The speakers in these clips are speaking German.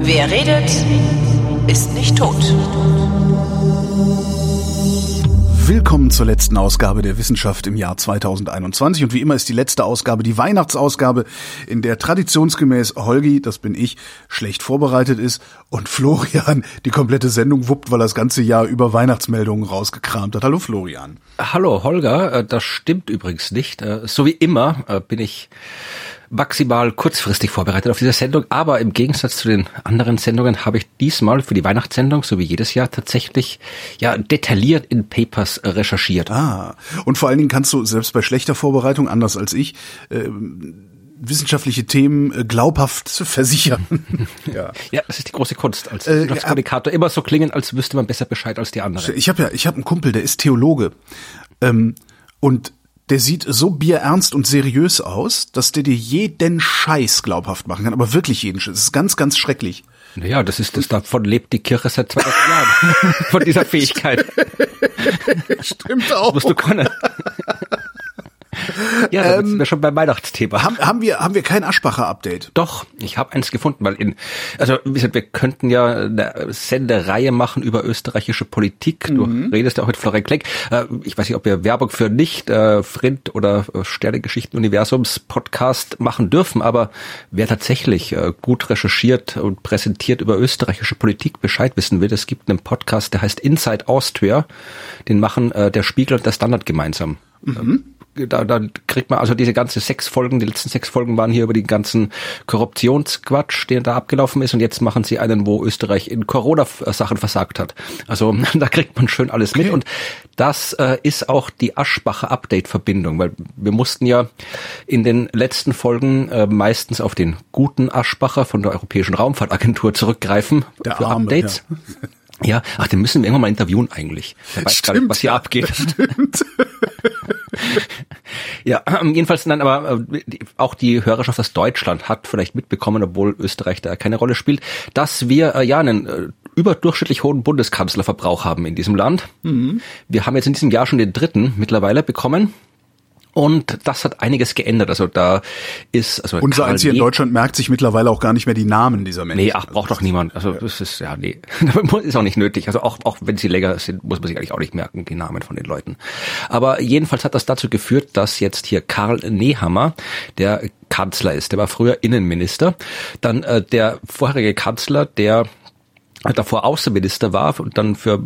Wer redet, ist nicht tot. Willkommen zur letzten Ausgabe der Wissenschaft im Jahr 2021. Und wie immer ist die letzte Ausgabe die Weihnachtsausgabe, in der traditionsgemäß Holgi, das bin ich, schlecht vorbereitet ist und Florian die komplette Sendung wuppt, weil er das ganze Jahr über Weihnachtsmeldungen rausgekramt hat. Hallo Florian. Hallo Holger, das stimmt übrigens nicht. So wie immer bin ich maximal kurzfristig vorbereitet auf diese Sendung, aber im Gegensatz zu den anderen Sendungen habe ich diesmal für die Weihnachtssendung, so wie jedes Jahr, tatsächlich ja detailliert in Papers recherchiert. Ah, und vor allen Dingen kannst du selbst bei schlechter Vorbereitung, anders als ich, wissenschaftliche Themen glaubhaft zu versichern. Ja, das ist die große Kunst, als Wissenschaftskommunikator immer so klingen, als wüsste man besser Bescheid als die anderen. Ich habe einen Kumpel, der ist Theologe und der sieht so bierernst und seriös aus, dass der dir jeden Scheiß glaubhaft machen kann. Aber wirklich jeden Scheiß. Das ist ganz, ganz schrecklich. Naja, davon lebt die Kirche seit 2000 Jahren. Von dieser Fähigkeit. Stimmt auch. Das musst du können. Ja, da sind wir schon beim Weihnachtsthema. Haben wir kein Aschbacher-Update? Doch, ich habe eins gefunden, weil wir könnten ja eine Sendereihe machen über österreichische Politik. Du redest ja auch mit Florian Klenk. Ich weiß nicht, ob wir Werbung für Nicht-Frind- oder Sternengeschichten-Universums-Podcast machen dürfen, aber wer tatsächlich gut recherchiert und präsentiert über österreichische Politik Bescheid wissen will, es gibt einen Podcast, der heißt Inside Austria. Den machen der Spiegel und der Standard gemeinsam. Mhm. Da kriegt man also diese ganze 6 Folgen, die letzten 6 Folgen waren hier über den ganzen Korruptionsquatsch, der da abgelaufen ist, und jetzt machen sie einen, wo Österreich in Corona-Sachen versagt hat. Also da kriegt man schön alles mit, und das ist auch die Aschbacher-Update-Verbindung, weil wir mussten ja in den letzten Folgen meistens auf den guten Aschbacher von der Europäischen Raumfahrtagentur zurückgreifen für Updates. Ja. Ja, ach, den müssen wir irgendwann mal interviewen eigentlich. Der weiß gar nicht, was hier abgeht. Stimmt. Ja, jedenfalls nein, aber auch die Hörerschaft aus Deutschland hat vielleicht mitbekommen, obwohl Österreich da keine Rolle spielt, dass wir einen überdurchschnittlich hohen Bundeskanzlerverbrauch haben in diesem Land. Mhm. Wir haben jetzt in diesem Jahr schon den 3. mittlerweile bekommen. Und das hat einiges geändert. Also da ist unser eins hier in Deutschland merkt sich mittlerweile auch gar nicht mehr die Namen dieser Menschen. Nee, braucht doch niemand. Also das ist ist auch nicht nötig. Also auch wenn sie länger sind, muss man sich eigentlich auch nicht merken die Namen von den Leuten. Aber jedenfalls hat das dazu geführt, dass jetzt hier Karl Nehammer, der Kanzler ist, der war früher Innenminister, dann der vorherige Kanzler, der davor Außenminister war und dann für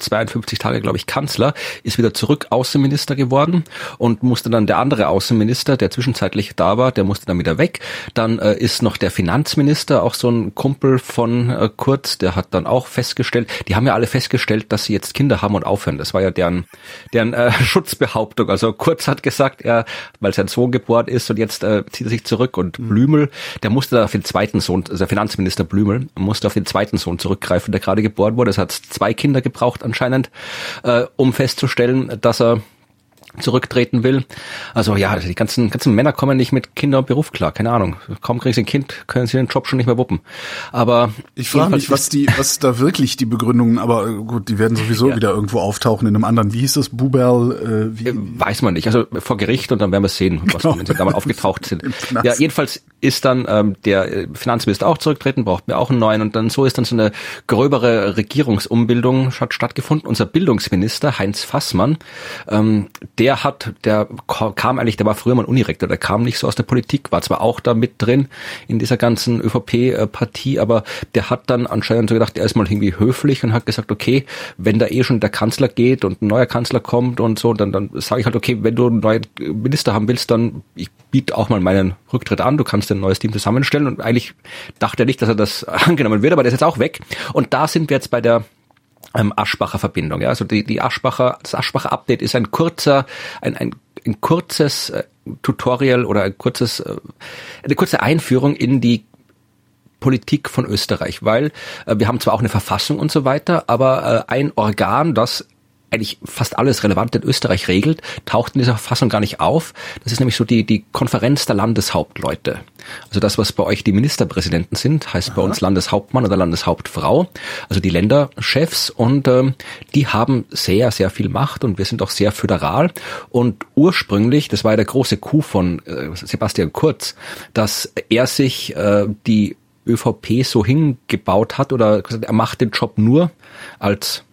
52 Tage, glaube ich, Kanzler, ist wieder zurück Außenminister geworden und musste dann der andere Außenminister, der zwischenzeitlich da war, der musste dann wieder weg. Dann ist noch der Finanzminister, auch so ein Kumpel von Kurz, der hat dann auch festgestellt, die haben ja alle festgestellt, dass sie jetzt Kinder haben und aufhören. Das war ja deren Schutzbehauptung. Also Kurz hat gesagt, weil sein Sohn geboren ist und jetzt zieht er sich zurück, und Blümel, der musste auf den zweiten Sohn, also der Finanzminister Blümel, musste auf den zweiten Sohn zurückgreifen, der gerade geboren wurde. Es hat 2 Kinder gebraucht anscheinend, um festzustellen, dass er zurücktreten will. Also ja, die ganzen Männer kommen nicht mit Kinder und Beruf klar. Keine Ahnung. Kaum kriegen sie ein Kind, können sie den Job schon nicht mehr wuppen. Aber ich frage mich, was da wirklich die Begründungen, aber gut, die werden sowieso wieder irgendwo auftauchen in einem anderen. Wie hieß das? Buberl? Weiß man nicht. Also vor Gericht, und dann werden wir sehen, wenn sie da mal aufgetaucht sind. Ja, jedenfalls ist dann der Finanzminister auch zurücktreten, braucht mir auch einen neuen, und dann so ist dann so eine gröbere Regierungsumbildung stattgefunden. Unser Bildungsminister Heinz Fassmann, der war früher mal Unirektor, der kam nicht so aus der Politik, war zwar auch da mit drin in dieser ganzen ÖVP-Partie, aber der hat dann anscheinend so gedacht, er ist mal irgendwie höflich und hat gesagt, okay, wenn da eh schon der Kanzler geht und ein neuer Kanzler kommt und so, dann sage ich halt, okay, wenn du einen neuen Minister haben willst, dann ich biete auch mal meinen Rücktritt an, du kannst ein neues Team zusammenstellen, und eigentlich dachte er nicht, dass er das angenommen wird, aber der ist jetzt auch weg, und da sind wir jetzt bei der Aschbacher Verbindung, ja, also das Aschbacher Update ist ein kurzes Tutorial oder eine kurze Einführung in die Politik von Österreich, weil wir haben zwar auch eine Verfassung und so weiter, aber ein Organ, das eigentlich fast alles Relevante in Österreich regelt, taucht in dieser Fassung gar nicht auf. Das ist nämlich so die Konferenz der Landeshauptleute. Also das, was bei euch die Ministerpräsidenten sind, heißt bei uns Landeshauptmann oder Landeshauptfrau. Also die Länderchefs, und die haben sehr, sehr viel Macht, und wir sind auch sehr föderal. Und ursprünglich, das war ja der große Coup von Sebastian Kurz, dass er sich die ÖVP so hingebaut hat, oder er macht den Job nur als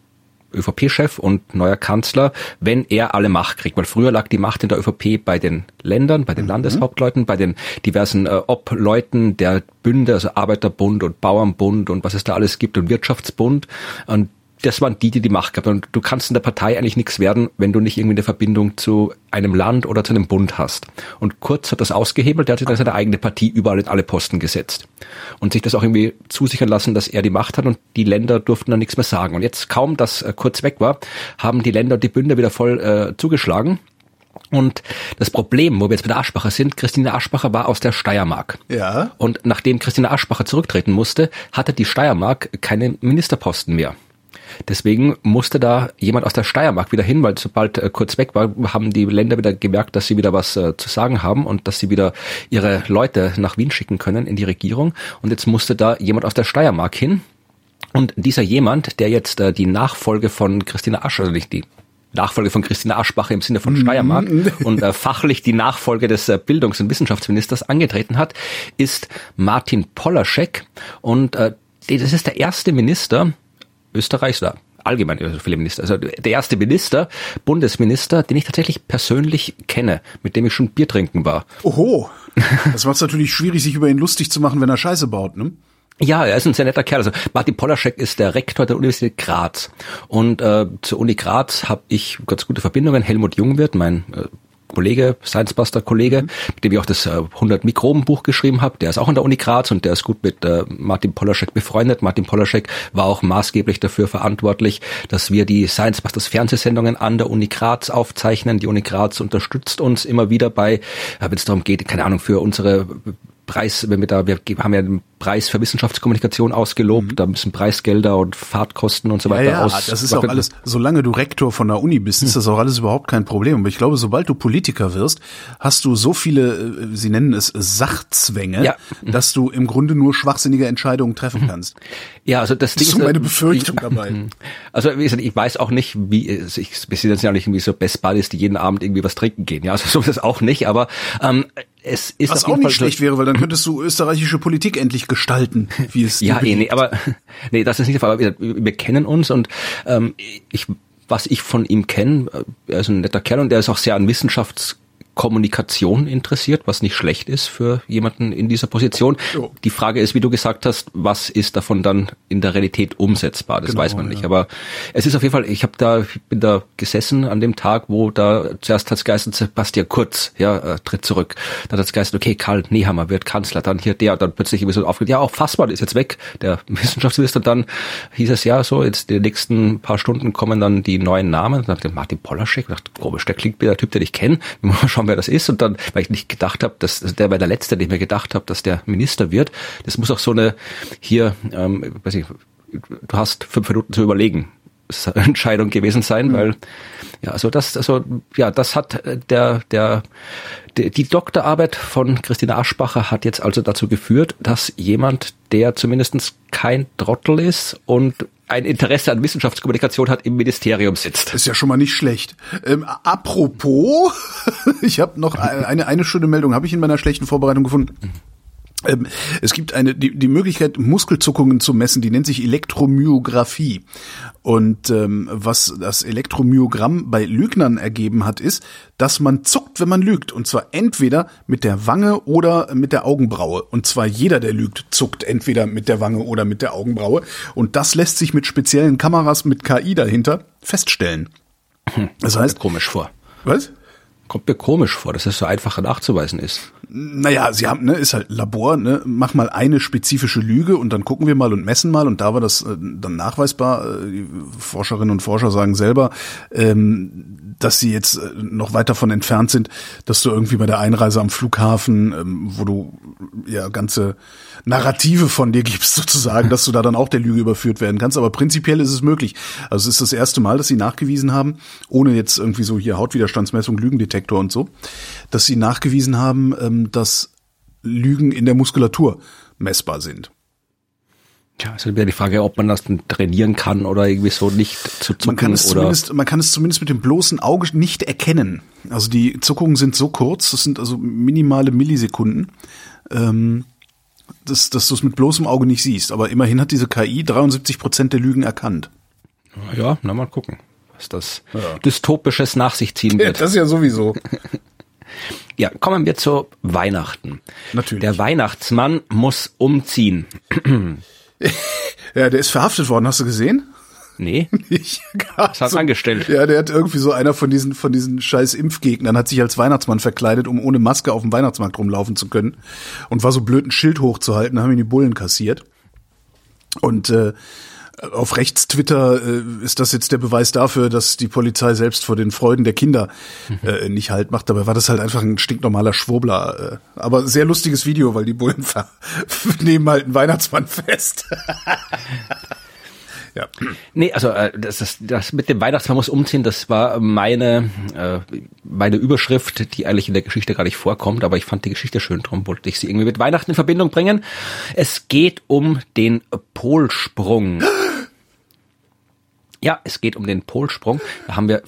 ÖVP-Chef und neuer Kanzler, wenn er alle Macht kriegt. Weil früher lag die Macht in der ÖVP bei den Ländern, bei den Landeshauptleuten, bei den diversen Obleuten der Bünde, also Arbeiterbund und Bauernbund und was es da alles gibt, und Wirtschaftsbund. Und das waren die Macht gehabt. Und du kannst in der Partei eigentlich nichts werden, wenn du nicht irgendwie eine Verbindung zu einem Land oder zu einem Bund hast. Und Kurz hat das ausgehebelt, der hat sich dann seine eigene Partie überall in alle Posten gesetzt. Und sich das auch irgendwie zusichern lassen, dass er die Macht hat, und die Länder durften dann nichts mehr sagen. Und jetzt, kaum dass Kurz weg war, haben die Länder und die Bünde wieder voll zugeschlagen. Und das Problem, wo wir jetzt bei der Aschbacher sind, Christina Aschbacher war aus der Steiermark. Ja. Und nachdem Christina Aschbacher zurücktreten musste, hatte die Steiermark keine Ministerposten mehr. Deswegen musste da jemand aus der Steiermark wieder hin, weil sobald Kurz weg war, haben die Länder wieder gemerkt, dass sie wieder was zu sagen haben und dass sie wieder ihre Leute nach Wien schicken können in die Regierung. Und jetzt musste da jemand aus der Steiermark hin. Und dieser jemand, der jetzt die Nachfolge von Christina Aschbacher, also nicht die Nachfolge von Christina Aschbacher im Sinne von Steiermark und fachlich die Nachfolge des Bildungs- und Wissenschaftsministers angetreten hat, ist Martin Polaschek. Und das ist der erste Minister Österreichs, oder allgemein so viele Minister, also der erste Bundesminister, den ich tatsächlich persönlich kenne, mit dem ich schon Bier trinken war. Oho, das war natürlich schwierig, sich über ihn lustig zu machen, wenn er Scheiße baut, ne? Ja, er ist ein sehr netter Kerl. Also Martin Polaschek ist der Rektor der Universität Graz. Und zur Uni Graz habe ich ganz gute Verbindungen. Helmut Jungwirth, mein Kollege, Science-Buster-Kollege, mit dem ich auch das 100-Mikroben-Buch geschrieben habe, der ist auch an der Uni Graz und der ist gut mit Martin Polaschek befreundet. Martin Polaschek war auch maßgeblich dafür verantwortlich, dass wir die Science-Busters-Fernsehsendungen an der Uni Graz aufzeichnen. Die Uni Graz unterstützt uns immer wieder bei, wenn es darum geht, keine Ahnung, für unsere Preis, wir haben ja den Preis für Wissenschaftskommunikation ausgelobt, da müssen Preisgelder und Fahrtkosten und so weiter aus. Das ist auch alles, solange du Rektor von der Uni bist, ist das auch alles überhaupt kein Problem. Aber ich glaube, sobald du Politiker wirst, hast du so viele, sie nennen es Sachzwänge, dass du im Grunde nur schwachsinnige Entscheidungen treffen kannst. Ja, also das ist so meine Befürchtung dabei. Also ich weiß auch nicht, wir sind jetzt ja nicht irgendwie so Best Buddies, die jeden Abend irgendwie was trinken gehen. Ja, also so ist es auch nicht, aber es ist was auch nicht schlecht wäre, weil dann könntest du österreichische Politik endlich gestalten, wie es ja, aber das ist nicht der Fall. Aber wir kennen uns und was ich von ihm kenne, er ist ein netter Kerl und er ist auch sehr an Wissenschaftskommunikation interessiert, was nicht schlecht ist für jemanden in dieser Position. Jo. Die Frage ist, wie du gesagt hast, was ist davon dann in der Realität umsetzbar? Das weiß man nicht. Aber es ist auf jeden Fall, ich bin da gesessen an dem Tag, wo da zuerst hat's geheißen, Sebastian Kurz, tritt zurück. Dann hat's geheißen, okay, Karl Nehammer wird Kanzler. Dann hier der, dann plötzlich irgendwie so aufgeht, auch Fassmann ist jetzt weg, der Wissenschaftsminister. Dann hieß es jetzt die nächsten paar Stunden kommen dann die neuen Namen. Dann dachte ich, Martin Polaschek, dachte, komisch, der klingt wie der Typ, den ich kenne. Schauen, wer das ist. Und dann, weil ich nicht gedacht habe, dass der Minister wird. Das muss auch so eine, weiß ich, du hast 5 Minuten zu überlegen, Entscheidung gewesen sein, weil, das hat die Doktorarbeit von Christina Aschbacher hat jetzt also dazu geführt, dass jemand, der zumindest kein Trottel ist und ein Interesse an Wissenschaftskommunikation hat, im Ministerium sitzt. Ist ja schon mal nicht schlecht. Apropos, ich habe noch eine schöne Meldung, habe ich in meiner schlechten Vorbereitung gefunden. Es gibt die Möglichkeit, Muskelzuckungen zu messen, die nennt sich Elektromyographie. Und was das Elektromyogramm bei Lügnern ergeben hat, ist, dass man zuckt, wenn man lügt. Und zwar entweder mit der Wange oder mit der Augenbraue. Und zwar jeder, der lügt, zuckt entweder mit der Wange oder mit der Augenbraue. Und das lässt sich mit speziellen Kameras mit KI dahinter feststellen. Das heißt, komisch vor. Was? Kommt mir komisch vor, dass das so einfach nachzuweisen ist. Naja, sie haben, ne, ist halt Labor, ne, mach mal eine spezifische Lüge und dann gucken wir mal und messen mal und da war das dann nachweisbar. Die Forscherinnen und Forscher sagen selber, dass sie jetzt noch weit davon entfernt sind, dass du irgendwie bei der Einreise am Flughafen, wo du ja ganze Narrative von dir gibst sozusagen, dass du da dann auch der Lüge überführt werden kannst. Aber prinzipiell ist es möglich. Also es ist das erste Mal, dass sie nachgewiesen haben, ohne jetzt irgendwie so hier Hautwiderstandsmessung, Lügendetektor und so, dass sie nachgewiesen haben, dass Lügen in der Muskulatur messbar sind. Ja, ist halt wieder die Frage, ob man das denn trainieren kann oder irgendwie so nicht zu zucken. Man kann es zumindest mit dem bloßen Auge nicht erkennen. Also die Zuckungen sind so kurz, das sind also minimale Millisekunden, dass du es mit bloßem Auge nicht siehst. Aber immerhin hat diese KI 73% der Lügen erkannt. Ja, na mal gucken, was das Dystopisches nach sich ziehen wird. Das ist ja sowieso. Ja, kommen wir zu Weihnachten. Natürlich. Der Weihnachtsmann muss umziehen. Ja, der ist verhaftet worden, hast du gesehen? Nee. Was hat's angestellt? Ja, der hat irgendwie so einer von diesen scheiß Impfgegnern, hat sich als Weihnachtsmann verkleidet, um ohne Maske auf dem Weihnachtsmarkt rumlaufen zu können und war so blöd, ein Schild hochzuhalten, haben ihn die Bullen kassiert. Und auf Rechts-Twitter ist das jetzt der Beweis dafür, dass die Polizei selbst vor den Freuden der Kinder nicht Halt macht. Dabei war das halt einfach ein stinknormaler Schwurbler. Aber sehr lustiges Video, weil die Bullen nehmen halt einen Weihnachtsmann fest. Ja. Nee, also das mit dem Weihnachtsmann muss umziehen, das war meine Überschrift, die eigentlich in der Geschichte gar nicht vorkommt, aber ich fand die Geschichte schön, darum wollte ich sie irgendwie mit Weihnachten in Verbindung bringen. Es geht um den Polsprung. Ja, es geht um den Polsprung. Da haben wir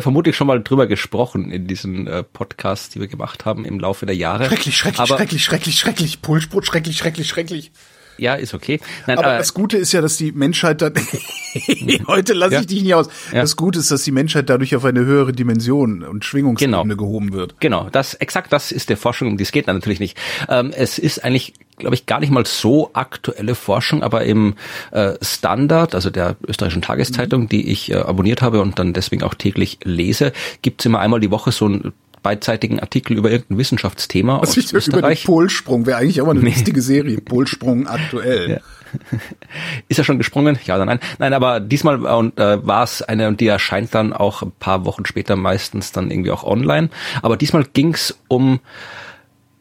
vermutlich schon mal drüber gesprochen in diesen Podcasts, die wir gemacht haben im Laufe der Jahre. Schrecklich. Polsprung, schrecklich. Ja, ist okay. Nein, aber das Gute ist ja, dass die Menschheit dann heute lasse ich dich nicht aus. Ja. Das Gute ist, dass die Menschheit dadurch auf eine höhere Dimension und Schwingungsebene gehoben wird. Genau, das ist der Forschung, um die es geht natürlich nicht. Es ist eigentlich, glaube ich, gar nicht mal so aktuelle Forschung, aber im Standard, also der österreichischen Tageszeitung, die ich abonniert habe und dann deswegen auch täglich lese, gibt's immer einmal die Woche so ein beidseitigen Artikel über irgendein Wissenschaftsthema aus Österreich. Über den Polsprung, wäre eigentlich auch mal eine lustige Serie, Polsprung aktuell. Ja. Ist er schon gesprungen? Ja oder nein? Nein, aber diesmal war es eine, und die erscheint dann auch ein paar Wochen später meistens dann irgendwie auch online. Aber diesmal ging es um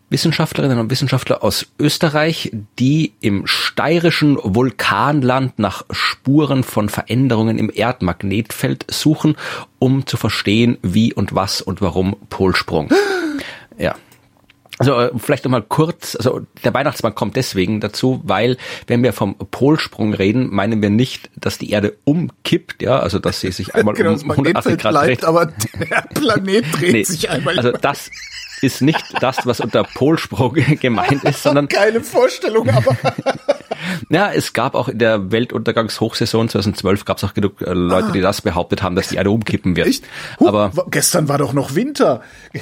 Wissenschaftlerinnen und Wissenschaftler aus Österreich, die im steirischen Vulkanland nach Spuren von Veränderungen im Erdmagnetfeld suchen, um zu verstehen, wie und was und warum Polsprung. Ja. Also vielleicht nochmal kurz, also der Weihnachtsmann kommt deswegen dazu, weil wenn wir vom Polsprung reden, meinen wir nicht, dass die Erde umkippt, ja, also dass sie sich einmal um 180 Grad dreht. Aber der Planet dreht sich einmal. Also das ist nicht das, was unter Polsprung gemeint ist, sondern... Keine Vorstellung, aber... Ja, es gab auch in der Weltuntergangshochsaison 2012 gab es auch genug Leute, die das behauptet haben, dass die Erde umkippen wird. Echt? Aber gestern war doch noch Winter.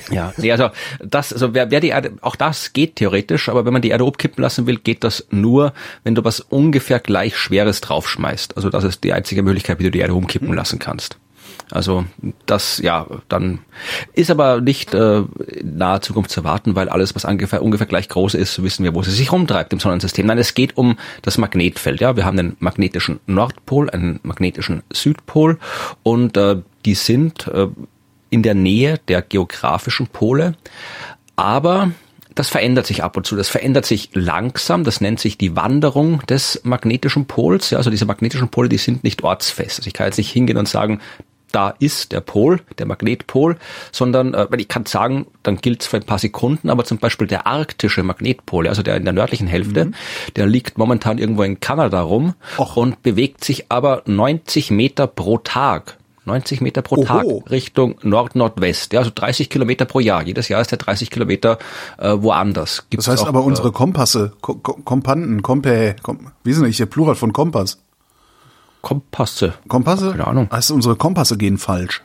Ja, nee, also das, also wer die Erde, auch das geht theoretisch, aber wenn man die Erde umkippen lassen will, geht das nur, wenn du was ungefähr gleich Schweres draufschmeißt. Also das ist die einzige Möglichkeit, wie du die Erde umkippen lassen kannst. Also das, ja, dann ist aber nicht in naher Zukunft zu erwarten, weil alles, was ungefähr gleich groß ist, wissen wir, wo sie sich rumtreibt im Sonnensystem. Nein, es geht um das Magnetfeld. Ja, wir haben den magnetischen Nordpol, einen magnetischen Südpol und die sind in der Nähe der geografischen Pole, aber... Das verändert sich ab und zu, das verändert sich langsam, das nennt sich die Wanderung des magnetischen Pols. Ja, also diese magnetischen Pole, die sind nicht ortsfest. Also ich kann jetzt nicht hingehen und sagen, da ist der Pol, der Magnetpol, sondern ich kann sagen, dann gilt es für ein paar Sekunden, aber zum Beispiel der arktische Magnetpol, also der in der nördlichen Hälfte, der liegt momentan irgendwo in Kanada rum und bewegt sich aber 90 Meter pro Tag. 90 Meter pro Tag Richtung Nord-Nordwest. Ja, also 30 Kilometer pro Jahr. Jedes Jahr ist der 30 Kilometer woanders. Gibt's das heißt auch, aber unsere Kompasse, wie ist denn der Plural von Kompass? Kompasse? Keine Ahnung. Heißt, unsere Kompasse gehen falsch?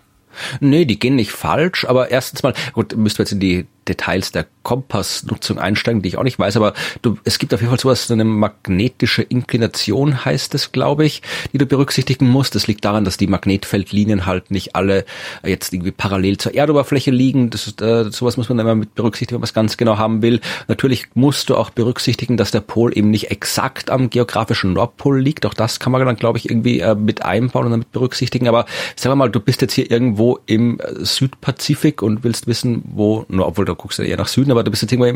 Nee, die gehen nicht falsch, aber erstens mal, gut, müssten wir jetzt in die Details der Kompassnutzung einsteigen, die ich auch nicht weiß, aber es gibt auf jeden Fall sowas, so eine magnetische Inklination heißt es, glaube ich, die du berücksichtigen musst. Das liegt daran, dass die Magnetfeldlinien halt nicht alle jetzt irgendwie parallel zur Erdoberfläche liegen. Das ist, sowas muss man immer mit berücksichtigen, wenn man es ganz genau haben will. Natürlich musst du auch berücksichtigen, dass der Pol eben nicht exakt am geografischen Nordpol liegt. Auch das kann man dann, glaube ich, irgendwie mit einbauen und damit berücksichtigen. Aber sagen wir mal, du bist jetzt hier irgendwo im Südpazifik und willst wissen, obwohl du guckst ja eher nach Süden, aber du bist jetzt irgendwo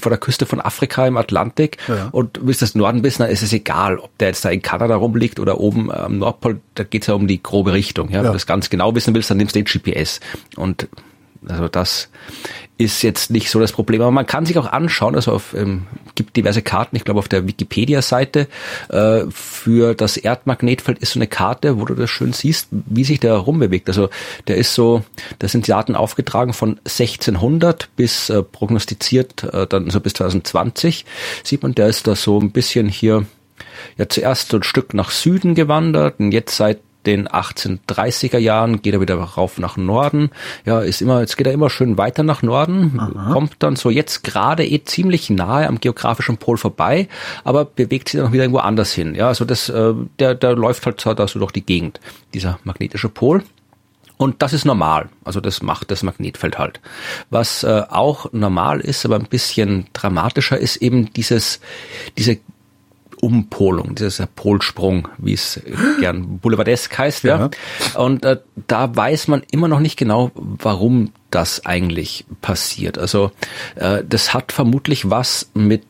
vor der Küste von Afrika im Atlantik, ja. Und willst du das Norden wissen, dann ist es egal, ob der jetzt da in Kanada rumliegt oder oben am Nordpol, da geht es ja um die grobe Richtung. Ja? Ja. Wenn du das ganz genau wissen willst, dann nimmst du den GPS. Und also das ist jetzt nicht so das Problem. Aber man kann sich auch anschauen, also gibt diverse Karten, ich glaube auf der Wikipedia-Seite für das Erdmagnetfeld ist so eine Karte, wo du das schön siehst, wie sich der rumbewegt. Also der ist so, da sind die Daten aufgetragen von 1600 bis prognostiziert, dann so bis 2020. Sieht man, der ist da so ein bisschen hier, ja zuerst so ein Stück nach Süden gewandert und jetzt seit den 1830er Jahren geht er wieder rauf nach Norden. Ja, jetzt geht er immer schön weiter nach Norden, aha, kommt dann so jetzt gerade ziemlich nahe am geografischen Pol vorbei, aber bewegt sich dann auch wieder irgendwo anders hin. Ja, also das, der läuft halt da so durch die Gegend, dieser magnetische Pol. Und das ist normal. Also das macht das Magnetfeld halt. Was auch normal ist, aber ein bisschen dramatischer ist eben diese Umpolung, dieser Polsprung, wie es gern boulevardesk heißt, ja. Und da weiß man immer noch nicht genau, warum das eigentlich passiert. Also das hat vermutlich was mit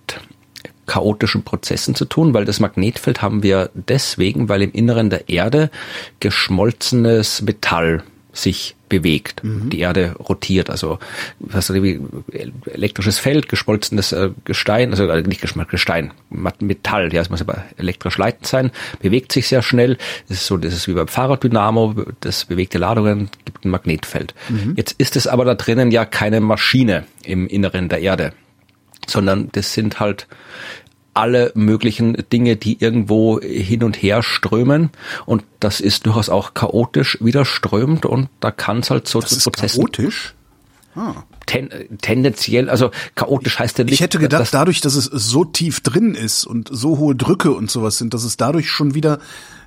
chaotischen Prozessen zu tun, weil das Magnetfeld haben wir deswegen, weil im Inneren der Erde geschmolzenes Metall sich bewegt. Mhm. Die Erde rotiert, also hast du elektrisches Feld, geschmolzenes Gestein, also nicht Gestein, Metall, ja, es muss aber elektrisch leitend sein, bewegt sich sehr schnell, das ist so, das ist wie beim Fahrraddynamo, das bewegte Ladungen, gibt ein Magnetfeld. Mhm. Jetzt ist es aber da drinnen ja keine Maschine im Inneren der Erde, sondern das sind halt alle möglichen Dinge, die irgendwo hin und her strömen, und das ist durchaus auch chaotisch wieder strömt, und da kann es halt so zu Prozessen. Chaotisch? Ah. Tendenziell, also chaotisch heißt ja nicht. Ich hätte gedacht, dadurch, dass es so tief drin ist und so hohe Drücke und sowas sind, dass es dadurch schon wieder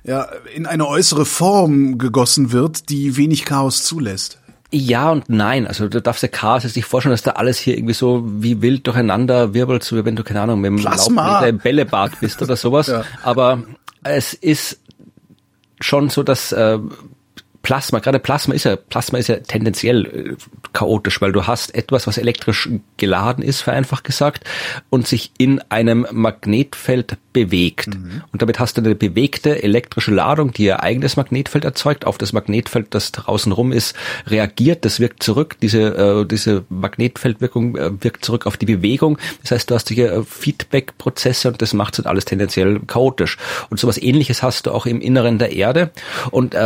ja in eine äußere Form gegossen wird, die wenig Chaos zulässt. Ja und nein, also du darfst dir Chaos jetzt nicht vorstellen, dass da alles hier irgendwie so wie wild durcheinander wirbelt, so wie wenn du, keine Ahnung, mit dem Laufmeter im Bällebad bist oder sowas, ja. Aber es ist schon so, dass Plasma ist ja tendenziell chaotisch, weil du hast etwas, was elektrisch geladen ist, vereinfacht gesagt, und sich in einem Magnetfeld bewegt. Mhm. Und damit hast du eine bewegte elektrische Ladung, die ihr eigenes Magnetfeld erzeugt, auf das Magnetfeld, das draußen rum ist, reagiert, das wirkt zurück, diese Magnetfeldwirkung wirkt zurück auf die Bewegung. Das heißt, du hast hier Feedback-Prozesse, und das macht dann alles tendenziell chaotisch. Und sowas Ähnliches hast du auch im Inneren der Erde, und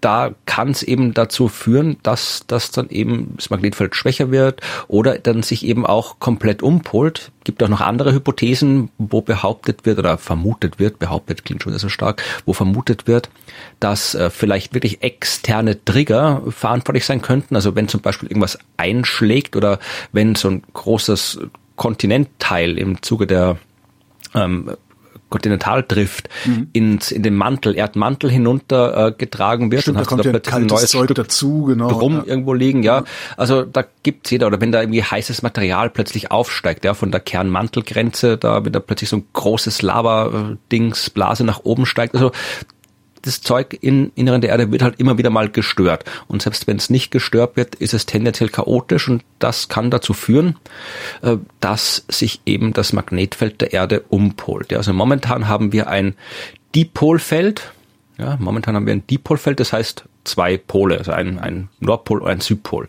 da kann es eben dazu führen, dass dann eben das Magnetfeld schwächer wird oder dann sich eben auch komplett umpolt. Gibt auch noch andere Hypothesen, wo behauptet wird oder vermutet wird, behauptet klingt schon sehr so stark, wo vermutet wird, dass vielleicht wirklich externe Trigger verantwortlich sein könnten. Also wenn zum Beispiel irgendwas einschlägt oder wenn so ein großes Kontinentteil im Zuge der Kontinentaldrift in den Erdmantel hinunter getragen wird. Stimmt, und hast da kommt plötzlich ein neues Zeug dazu, genau. Drum ja. Irgendwo liegen, ja. Also da gibt's jeder, oder wenn da irgendwie heißes Material plötzlich aufsteigt, ja, von der Kernmantelgrenze, da wenn da plötzlich so ein großes Lava-Dings-Blase nach oben steigt, also das Zeug im Inneren der Erde wird halt immer wieder mal gestört. Und selbst wenn es nicht gestört wird, ist es tendenziell chaotisch, und das kann dazu führen, dass sich eben das Magnetfeld der Erde umpolt. Also momentan haben wir ein Dipolfeld. Ja, momentan haben wir ein Dipolfeld, das heißt zwei Pole, also ein Nordpol und ein Südpol.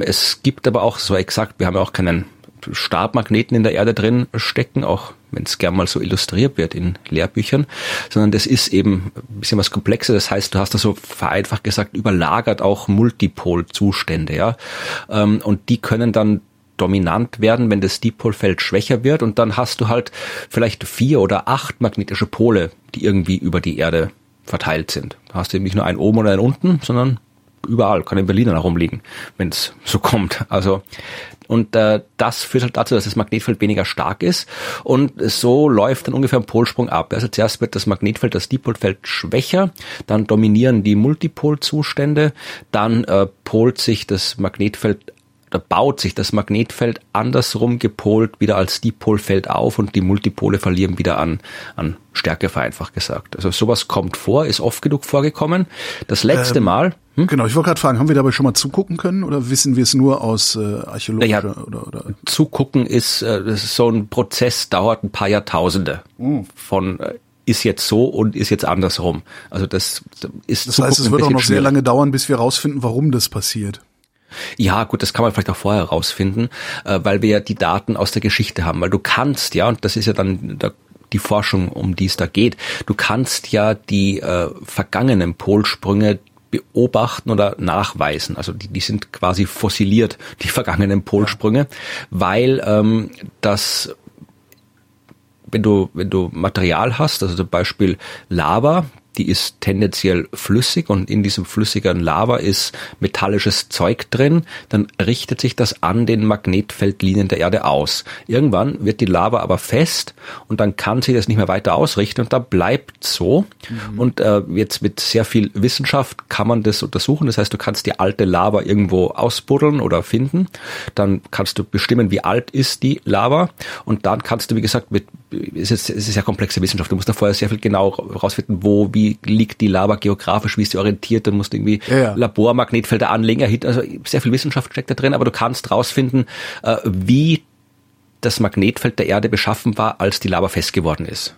Es gibt aber auch, so exakt, wir haben ja auch keinen Stabmagneten in der Erde drin stecken, auch wenn es gern mal so illustriert wird in Lehrbüchern, sondern das ist eben ein bisschen was komplexer. Das heißt, du hast da so vereinfacht gesagt überlagert auch Multipol-Zustände, ja, und die können dann dominant werden, wenn das Dipolfeld schwächer wird, und dann hast du halt vielleicht 4 oder 8 magnetische Pole, die irgendwie über die Erde verteilt sind. Da hast du eben nicht nur einen oben oder einen unten, sondern überall, kann in Berlin dann auch rumliegen, wenn es so kommt. Also und das führt halt dazu, dass das Magnetfeld weniger stark ist und so läuft dann ungefähr ein Polsprung ab. Also zuerst wird das Magnetfeld, das Dipolfeld schwächer, dann dominieren die Multipolzustände, dann polt sich das Magnetfeld, da baut sich das Magnetfeld andersrum gepolt wieder als Dipolfeld auf und die Multipole verlieren wieder an Stärke, vereinfacht gesagt. Also sowas kommt vor, ist oft genug vorgekommen. Das letzte Mal... Hm? Genau, ich wollte gerade fragen, haben wir dabei schon mal zugucken können oder wissen wir es nur aus archäologischer... Naja, oder? Zugucken ist, das ist so ein Prozess, dauert ein paar Jahrtausende von... ist jetzt so und ist jetzt andersrum. Also das ist... Das heißt, es wird auch noch sehr lange dauern, bis wir rausfinden, warum das passiert. Ja, gut, das kann man vielleicht auch vorher rausfinden, weil wir ja die Daten aus der Geschichte haben, weil du kannst ja, und das ist ja dann die Forschung, um die es da geht, du kannst ja die vergangenen Polsprünge beobachten oder nachweisen, also die sind quasi fossiliert, die vergangenen Polsprünge, weil das... Wenn du Material hast, also zum Beispiel Lava, die ist tendenziell flüssig und in diesem flüssigeren Lava ist metallisches Zeug drin, dann richtet sich das an den Magnetfeldlinien der Erde aus. Irgendwann wird die Lava aber fest und dann kann sie das nicht mehr weiter ausrichten und da bleibt so. Mhm. Und jetzt mit sehr viel Wissenschaft kann man das untersuchen. Das heißt, du kannst die alte Lava irgendwo ausbuddeln oder finden. Dann kannst du bestimmen, wie alt ist die Lava und dann kannst du, wie gesagt, es ist ja komplexe Wissenschaft. Du musst da vorher sehr viel genau rausfinden, wie liegt die Lava geografisch, wie ist sie orientiert, dann musst du irgendwie Labormagnetfelder anlegen, also sehr viel Wissenschaft steckt da drin, aber du kannst rausfinden, wie das Magnetfeld der Erde beschaffen war, als die Lava fest geworden ist.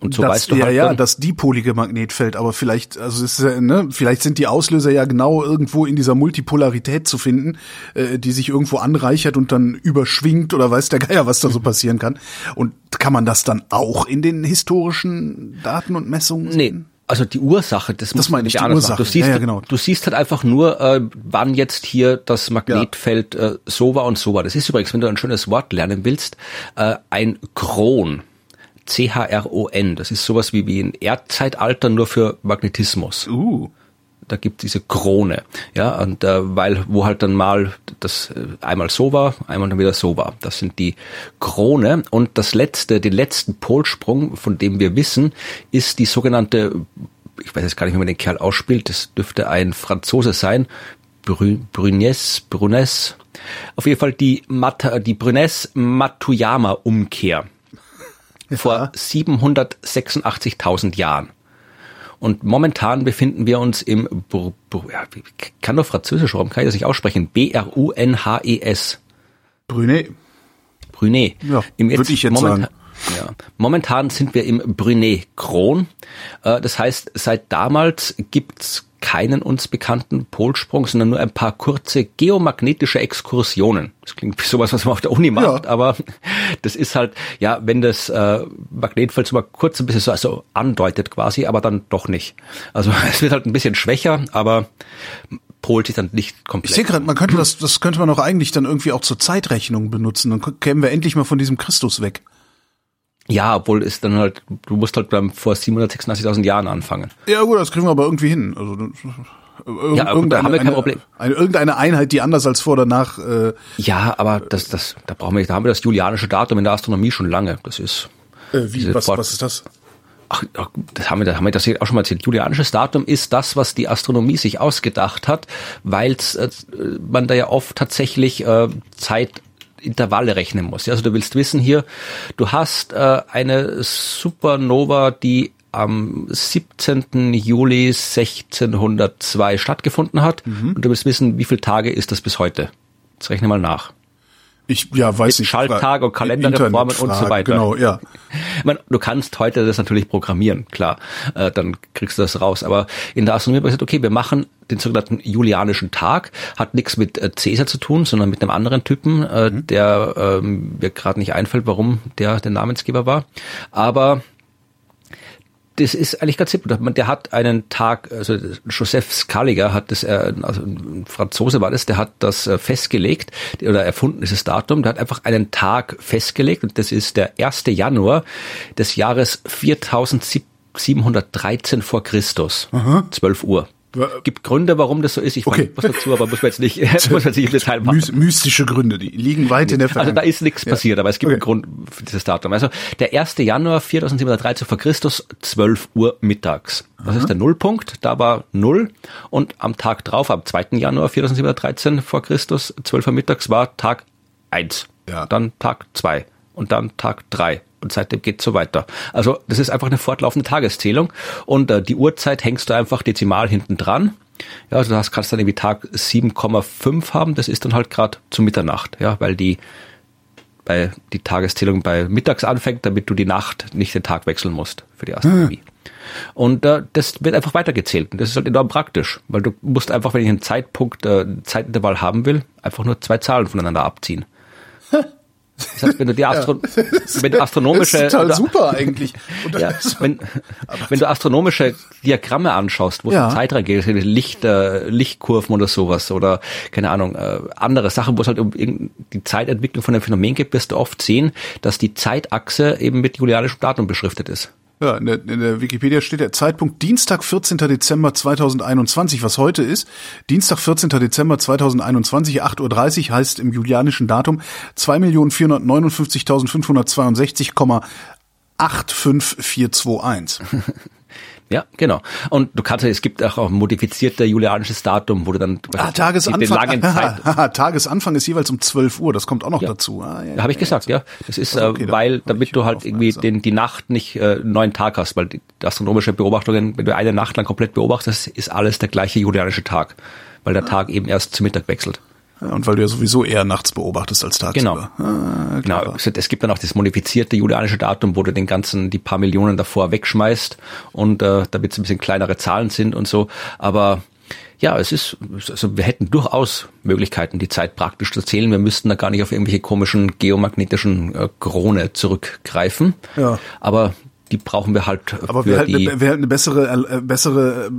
Und so das, weißt du halt dann, das dipolige Magnetfeld, aber vielleicht, also es ist ja, ne, vielleicht sind die Auslöser ja genau irgendwo in dieser Multipolarität zu finden, die sich irgendwo anreichert und dann überschwingt oder weiß der Geier, was da so passieren kann. Und kann man das dann auch in den historischen Daten und Messungen sehen? Nee. Also die Ursache, das meine ich, die Ursache. Du siehst halt einfach nur, wann jetzt hier das Magnetfeld so war und so war. Das ist übrigens, wenn du ein schönes Wort lernen willst, ein Chron. C-H-R-O-N. Das ist sowas wie ein Erdzeitalter nur für Magnetismus. Da gibt's diese Krone, ja, und weil wo halt dann mal das einmal so war, einmal dann wieder so war. Das sind die Krone und den letzten Polsprung, von dem wir wissen, ist die sogenannte, ich weiß jetzt gar nicht, wie man den Kerl ausspielt, das dürfte ein Franzose sein, Brunhes, auf jeden Fall die Brunhes-Matuyama-Umkehr. Vor 786.000 Jahren. Und momentan befinden wir uns im, ich kann doch Französisch, warum kann ich das nicht aussprechen? Brunhes. Brunhes. Ja, würde ich jetzt sagen. Ja. Momentan sind wir im Brunhes-Chron. Das heißt, seit damals gibt's keinen uns bekannten Polsprung, sondern nur ein paar kurze geomagnetische Exkursionen. Das klingt wie sowas, was man auf der Uni macht, aber das ist halt, ja, wenn das Magnetfeld so mal kurz ein bisschen so also andeutet quasi, aber dann doch nicht. Also es wird halt ein bisschen schwächer, aber polt sich dann nicht komplett. Ich sehe gerade, man könnte das könnte man auch eigentlich dann irgendwie auch zur Zeitrechnung benutzen. Dann kämen wir endlich mal von diesem Christus weg. Ja, obwohl es dann halt, du musst halt vor 786.000 Jahren anfangen. Ja gut, das kriegen wir aber irgendwie hin. Also da haben wir kein Problem. Irgendeine Einheit, die anders als vor oder nach. Ja, aber da brauchen wir nicht. Da haben wir das julianische Datum in der Astronomie schon lange. Das ist. Was ist das? Ach, das haben wir das auch schon mal erzählt. Julianisches Datum ist das, was die Astronomie sich ausgedacht hat, weil man da ja oft tatsächlich Zeitintervalle rechnen muss. Also du willst wissen hier, du hast eine Supernova, die am 17. Juli 1602 stattgefunden hat. Mhm. Und du willst wissen, wie viele Tage ist das bis heute? Jetzt rechne mal nach. Ich weiß nicht. Schalttag und Kalenderreformen und so weiter. Genau, ja. Ich meine, du kannst heute das natürlich programmieren, klar. Dann kriegst du das raus. Aber in der Astronomie habe ich gesagt, okay, wir machen den sogenannten julianischen Tag. Hat nichts mit Cäsar zu tun, sondern mit einem anderen Typen, der mir gerade nicht einfällt, warum der Namensgeber war. Aber das ist eigentlich ganz simpel. Der hat einen Tag, also Joseph Skaliger hat das, also ein Franzose war das, der hat das festgelegt oder erfunden ist das Datum. Der hat einfach einen Tag festgelegt und das ist der 1. Januar des Jahres 4713 vor Christus, 12 Uhr. gibt Gründe, warum das so ist. Ich weiß was dazu, aber muss man jetzt nicht, muss man sich im Detail machen. Mystische Gründe, die liegen weit in der Vergangenheit. Also da ist nichts passiert, aber es gibt einen Grund für dieses Datum. Also der 1. Januar 4713 vor Christus, 12 Uhr mittags. Das ist der Nullpunkt, da war 0. Und am Tag drauf, am 2. Januar 4713 vor Christus, 12 Uhr mittags, war Tag 1. Ja. Dann Tag 2 und dann Tag 3. Und seitdem geht es so weiter. Also das ist einfach eine fortlaufende Tageszählung. Und die Uhrzeit hängst du einfach dezimal hinten dran. Ja, also du kannst dann irgendwie Tag 7,5 haben. Das ist dann halt gerade zu Mitternacht, ja, weil die Tageszählung bei mittags anfängt, damit du die Nacht nicht den Tag wechseln musst für die Astronomie. Und das wird einfach weitergezählt. Und das ist halt enorm praktisch, weil du musst einfach, wenn ich einen Zeitpunkt, Zeitintervall haben will, einfach nur zwei Zahlen voneinander abziehen. Das heißt, wenn du die astronomische, das ist total super eigentlich. Ja, wenn du astronomische Diagramme anschaust, wo es Zeit reingeht, Lichtkurven oder sowas oder keine Ahnung, andere Sachen, wo es halt um die Zeitentwicklung von einem Phänomen geht, wirst du oft sehen, dass die Zeitachse eben mit julianischem Datum beschriftet ist. Ja, in der Wikipedia steht der Zeitpunkt Dienstag, 14. Dezember 2021, was heute ist. Dienstag, 14. Dezember 2021, 8:30 Uhr heißt im julianischen Datum 2.459.562,85421. Ja, genau. Und du kannst, es gibt auch ein modifiziertes julianisches Datum, wo du dann Tagesanfang ist jeweils um 12 Uhr, das kommt auch noch dazu. Habe ich gesagt, ja. Das ist, weil, damit du halt irgendwie die Nacht nicht neuen Tag hast, weil die astronomische Beobachtungen, wenn du eine Nacht lang komplett beobachtest, ist alles der gleiche julianische Tag, weil der Tag eben erst zu Mittag wechselt. Ja, und weil du ja sowieso eher nachts beobachtest als tagsüber. Genau. Genau. Es gibt dann auch das modifizierte julianische Datum, wo du die paar Millionen davor wegschmeißt und damit es ein bisschen kleinere Zahlen sind und so. Aber ja, wir hätten durchaus Möglichkeiten, die Zeit praktisch zu zählen. Wir müssten da gar nicht auf irgendwelche komischen geomagnetischen Krone zurückgreifen. Ja. Aber die brauchen wir halt. Aber wäre halt eine bessere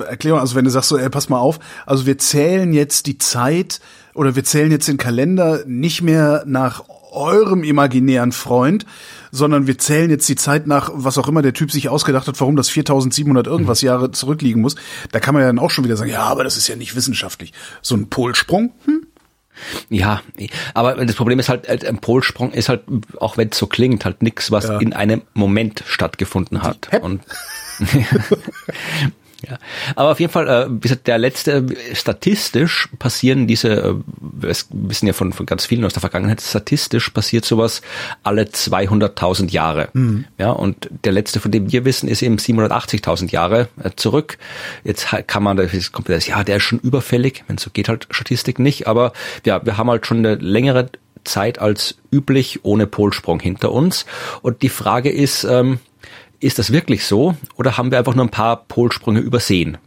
Erklärung. Also wenn du sagst so, pass mal auf, also wir zählen jetzt die Zeit oder wir zählen jetzt den Kalender nicht mehr nach eurem imaginären Freund, sondern wir zählen jetzt die Zeit nach, was auch immer der Typ sich ausgedacht hat, warum das 4700 irgendwas Jahre zurückliegen muss. Da kann man ja dann auch schon wieder sagen, ja, aber das ist ja nicht wissenschaftlich. So ein Polsprung, Ja, aber das Problem ist halt, ein Polsprung ist halt, auch wenn es so klingt, halt nichts, was in einem Moment stattgefunden hat. Und ja. Aber auf jeden Fall, wie gesagt, der letzte, statistisch passieren wir wissen ja von ganz vielen aus der Vergangenheit, statistisch passiert sowas alle 200.000 Jahre. Mhm. Ja, und der letzte, von dem wir wissen, ist eben 780.000 Jahre zurück. Jetzt kann man, das kommt das, ja, der ist schon überfällig, wenn so geht halt Statistik nicht, aber ja, wir haben halt schon eine längere Zeit als üblich ohne Polsprung hinter uns. Und die Frage ist, ist das wirklich so oder haben wir einfach nur ein paar Polsprünge übersehen?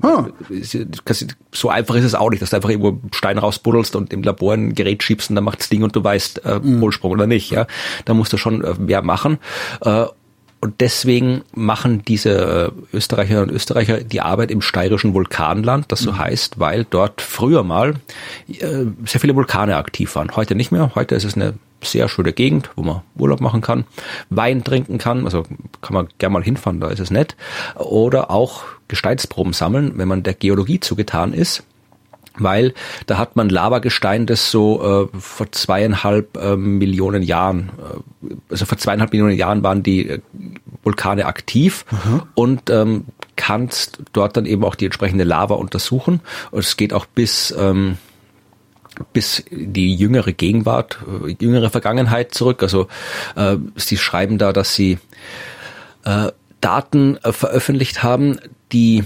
So einfach ist es auch nicht, dass du einfach irgendwo einen Stein rausbuddelst und im Labor ein Gerät schiebst und dann macht das Ding und du weißt, Polsprung oder nicht. Ja, da musst du schon mehr machen. Und deswegen machen diese Österreicherinnen und Österreicher die Arbeit im steirischen Vulkanland, das so heißt, weil dort früher mal sehr viele Vulkane aktiv waren. Heute nicht mehr. Heute ist es eine sehr schöne Gegend, wo man Urlaub machen kann, Wein trinken kann, also kann man gerne mal hinfahren, da ist es nett. Oder auch Gesteinsproben sammeln, wenn man der Geologie zugetan ist, weil da hat man Lavagestein, das so vor 2,5 Millionen Jahren, also vor 2,5 Millionen Jahren waren die Vulkane aktiv und kannst dort dann eben auch die entsprechende Lava untersuchen. Und es geht auch bis die jüngere Gegenwart, jüngere Vergangenheit zurück. Also sie schreiben da, dass sie Daten veröffentlicht haben, die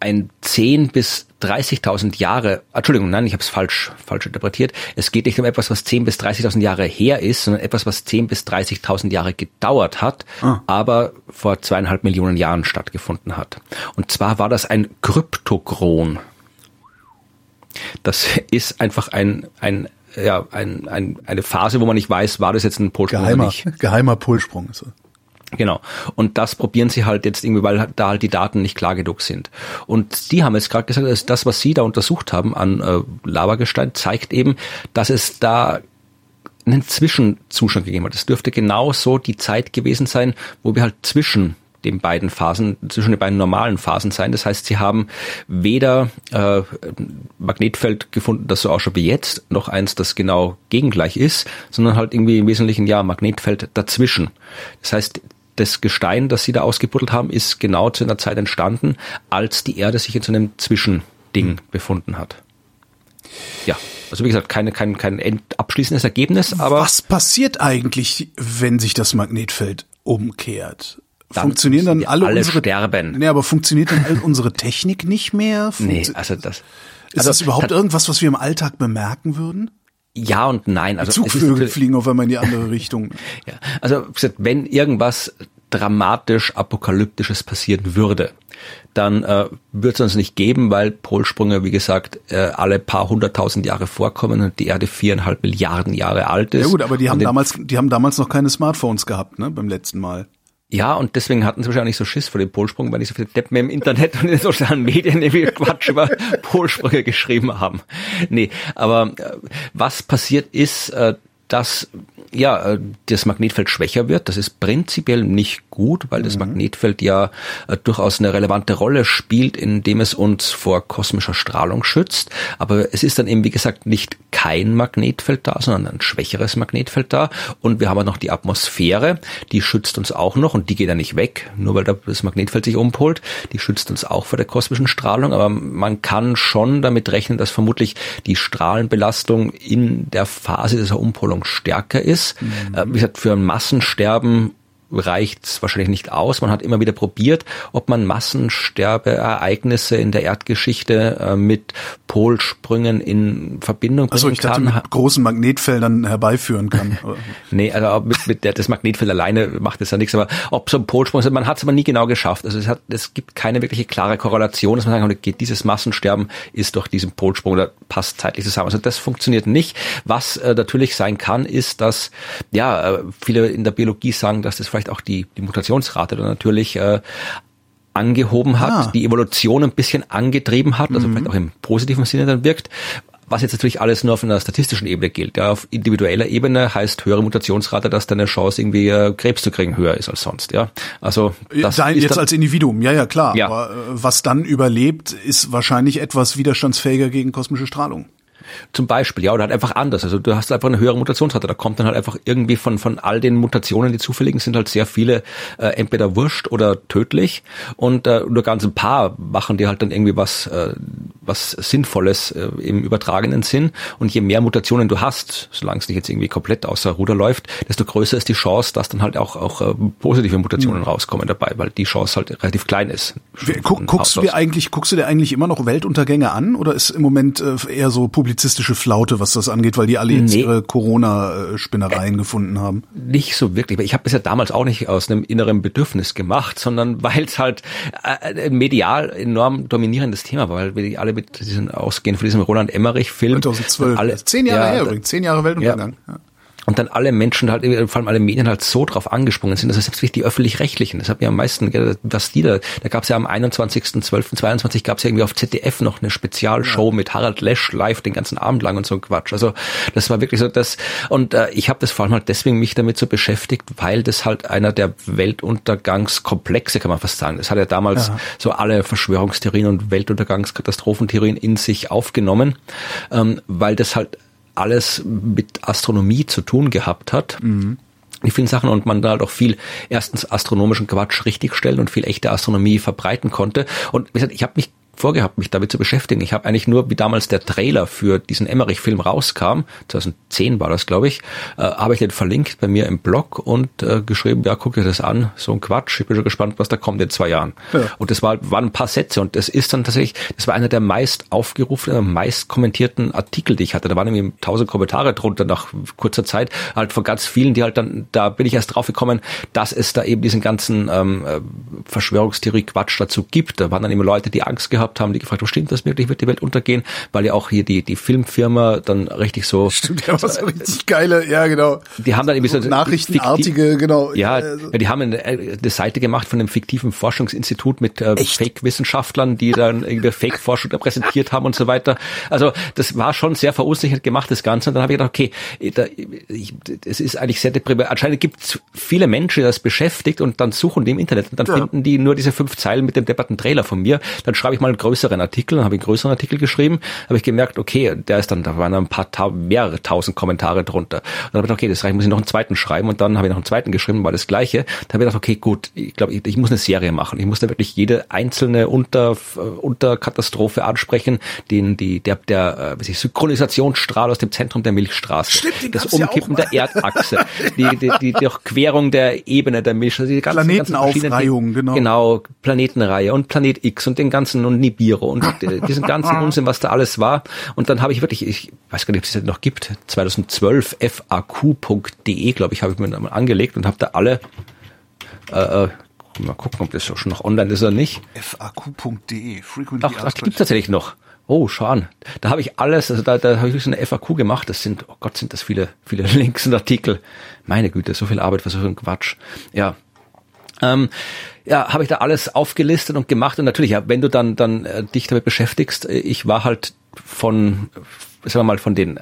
ein 10 bis 30.000 Jahre, Entschuldigung, nein, ich habe es falsch interpretiert. Es geht nicht um etwas, was 10 bis 30.000 Jahre her ist, sondern etwas, was 10 bis 30.000 Jahre gedauert hat, aber vor 2,5 Millionen Jahren stattgefunden hat. Und zwar war das ein Kryptochron. Das ist einfach eine Phase, wo man nicht weiß, war das jetzt ein Polsprung oder nicht. Geheimer Polsprung ist er. Genau. Und das probieren sie halt jetzt irgendwie, weil da halt die Daten nicht klar genug sind. Und die haben jetzt gerade gesagt, dass das, was sie da untersucht haben an Lavagestein, zeigt eben, dass es da einen Zwischenzustand gegeben hat. Es dürfte genauso die Zeit gewesen sein, wo wir halt zwischen den beiden Phasen, zwischen den beiden normalen Phasen sein. Das heißt, sie haben weder Magnetfeld gefunden, das so ausschaut wie jetzt, noch eins, das genau gegengleich ist, sondern halt irgendwie im Wesentlichen ja Magnetfeld dazwischen. Das heißt, das Gestein, das sie da ausgebuddelt haben, ist genau zu einer Zeit entstanden, als die Erde sich in so einem Zwischending befunden hat. Ja, also wie gesagt, kein abschließendes Ergebnis, aber... Was passiert eigentlich, wenn sich das Magnetfeld umkehrt? Funktionieren dann alle unsere... sterben. Nee, aber funktioniert dann all unsere Technik nicht mehr? Ist das überhaupt irgendwas, was wir im Alltag bemerken würden? Ja und nein. Also Zugvögel fliegen auf einmal in die andere Richtung. Ja, also wenn irgendwas dramatisch Apokalyptisches passieren würde, dann würde es uns nicht geben, weil Polsprünge, wie gesagt, alle paar 100.000 Jahre vorkommen und die Erde 4,5 Milliarden Jahre alt ist. Ja gut, aber die haben damals noch keine Smartphones gehabt, ne, beim letzten Mal. Ja, und deswegen hatten sie wahrscheinlich so Schiss vor dem Polsprung, weil nicht so viele Deppen im Internet und in den sozialen Medien irgendwie Quatsch über Polsprünge geschrieben haben. Nee, aber was passiert ist, dass ja das Magnetfeld schwächer wird. Das ist prinzipiell nicht gut, weil das Magnetfeld ja durchaus eine relevante Rolle spielt, indem es uns vor kosmischer Strahlung schützt. Aber es ist dann eben, wie gesagt, nicht kein Magnetfeld da, sondern ein schwächeres Magnetfeld da. Und wir haben ja noch die Atmosphäre, die schützt uns auch noch und die geht ja nicht weg, nur weil das Magnetfeld sich umpolt. Die schützt uns auch vor der kosmischen Strahlung, aber man kann schon damit rechnen, dass vermutlich die Strahlenbelastung in der Phase dieser Umpolung stärker ist. Wie gesagt, für ein Massensterben reicht es wahrscheinlich nicht aus. Man hat immer wieder probiert, ob man Massensterbeereignisse in der Erdgeschichte mit Polsprüngen in Verbindung bringen kann. Also ich dachte, mit großen Magnetfeldern herbeiführen kann. Nee, also das Magnetfeld alleine macht das ja nichts, aber ob so ein Polsprung ist, man hat es aber nie genau geschafft. Also es gibt keine wirkliche klare Korrelation, dass man sagen kann, dieses Massensterben ist durch diesen Polsprung oder passt zeitlich zusammen. Also das funktioniert nicht. Was natürlich sein kann, ist, dass ja viele in der Biologie sagen, dass das vielleicht auch die Mutationsrate dann natürlich angehoben hat, die Evolution ein bisschen angetrieben hat, also vielleicht auch im positiven Sinne dann wirkt, was jetzt natürlich alles nur auf einer statistischen Ebene gilt. Ja, auf individueller Ebene heißt höhere Mutationsrate, dass deine Chance irgendwie Krebs zu kriegen höher ist als sonst. Ja, also das ist jetzt dann, als Individuum, ja klar, ja. Aber was dann überlebt, ist wahrscheinlich etwas widerstandsfähiger gegen kosmische Strahlung. Zum Beispiel, ja, oder halt einfach anders. Also du hast einfach eine höhere Mutationsrate. Da kommt dann halt einfach irgendwie von all den Mutationen, die zufälligen sind, halt sehr viele entweder wurscht oder tödlich. Und nur ganz ein paar machen dir halt dann irgendwie was Sinnvolles im übertragenen Sinn. Und je mehr Mutationen du hast, solange es nicht jetzt irgendwie komplett außer Ruder läuft, desto größer ist die Chance, dass dann halt auch positive Mutationen rauskommen dabei, weil die Chance halt relativ klein ist. Guckst du dir eigentlich immer noch Weltuntergänge an oder ist im Moment eher so publizistische Flaute, was das angeht, weil die alle jetzt ihre Corona-Spinnereien gefunden haben? Nicht so wirklich. Ich habe es ja damals auch nicht aus einem inneren Bedürfnis gemacht, sondern weil es halt medial enorm dominierendes Thema war, weil wir alle mit diesen ausgehen von diesem Roland-Emmerich-Film. 2012. Alle, 10 Jahre her übrigens. 10 Jahre Weltuntergang. Ja. Und dann alle Menschen halt, vor allem alle Medien halt so drauf angesprungen sind, dass es selbst die Öffentlich-Rechtlichen, das hat mir am meisten, was die da gab's ja am 21.12.22 gab's ja irgendwie auf ZDF noch eine Spezialshow mit Harald Lesch live den ganzen Abend lang und so ein Quatsch. Also das war wirklich so das, und ich habe das vor allem halt deswegen mich damit so beschäftigt, weil das halt einer der Weltuntergangskomplexe, kann man fast sagen, das hat ja damals so alle Verschwörungstheorien und Weltuntergangskatastrophentheorien in sich aufgenommen, weil das halt alles mit Astronomie zu tun gehabt hat, die vielen Sachen, und man da halt auch viel erstens astronomischen Quatsch richtigstellen und viel echte Astronomie verbreiten konnte. Und wie gesagt, ich habe mich vorgehabt, mich damit zu beschäftigen. Ich habe eigentlich nur, wie damals der Trailer für diesen Emmerich-Film rauskam, 2010 war das, glaube ich, habe ich den verlinkt bei mir im Blog und geschrieben, ja, guck dir das an, so ein Quatsch, ich bin schon gespannt, was da kommt in 2 Jahren. Ja. Und das waren ein paar Sätze und das ist dann tatsächlich, das war einer der meist aufgerufenen, meist kommentierten Artikel, die ich hatte. Da waren irgendwie 1000 Kommentare drunter nach kurzer Zeit, halt von ganz vielen, die halt dann, da bin ich erst drauf gekommen, dass es da eben diesen ganzen Verschwörungstheorie-Quatsch dazu gibt. Da waren dann immer Leute, die Angst gehabt gehabt haben, die gefragt haben, stimmt das wirklich, wird die Welt untergehen? Weil ja auch hier die Filmfirma dann richtig so... Stimmt, ja, was so richtig geile, ja genau. Die haben dann irgendwie so... Nachrichtenartige, genau. Ja, die haben eine Seite gemacht von einem fiktiven Forschungsinstitut mit Fake-Wissenschaftlern, die dann irgendwie Fake-Forschung präsentiert haben und so weiter. Also das war schon sehr verunsichert gemacht, das Ganze. Und dann habe ich gedacht, okay, es ist eigentlich sehr deprimierend. Anscheinend gibt es viele Menschen, die das beschäftigt und dann suchen die im Internet und dann finden die nur diese 5 Zeilen mit dem depperten Trailer von mir. Dann schreibe ich mal einen größeren Artikel, dann habe ich einen größeren Artikel geschrieben, habe ich gemerkt, okay, da waren dann ein paar mehrere tausend Kommentare drunter. Und dann habe ich gedacht, okay, das reicht, muss ich noch einen zweiten schreiben und dann habe ich noch einen zweiten geschrieben, war das Gleiche. Dann habe ich gedacht, okay, gut, ich glaube, ich muss eine Serie machen. Ich muss da wirklich jede einzelne Unterkatastrophe ansprechen, der Synchronisationsstrahl aus dem Zentrum der Milchstraße, stimmt, das Umkippen der Erdachse, die Durchquerung der Ebene der Milchstraße, die ganzen Planetenaufreihung, genau, Planetenreihe und Planet X und den ganzen und Nibiru und diesen ganzen Unsinn, was da alles war. Und dann habe ich wirklich, ich weiß gar nicht, ob es das noch gibt, 2012 faq.de, glaube ich, habe ich mir mal angelegt und habe da alle mal gucken, ob das schon noch online ist oder nicht. faq.de, Frequently Asked. Ach, das gibt's tatsächlich noch. Oh, schau an. Da habe ich alles, also da habe ich so eine FAQ gemacht. Das sind, oh Gott, sind das viele Links und Artikel. Meine Güte, so viel Arbeit für so einen Quatsch. Ja. Habe ich da alles aufgelistet und gemacht. Und natürlich, ja, wenn du dann dich damit beschäftigst, ich war halt von den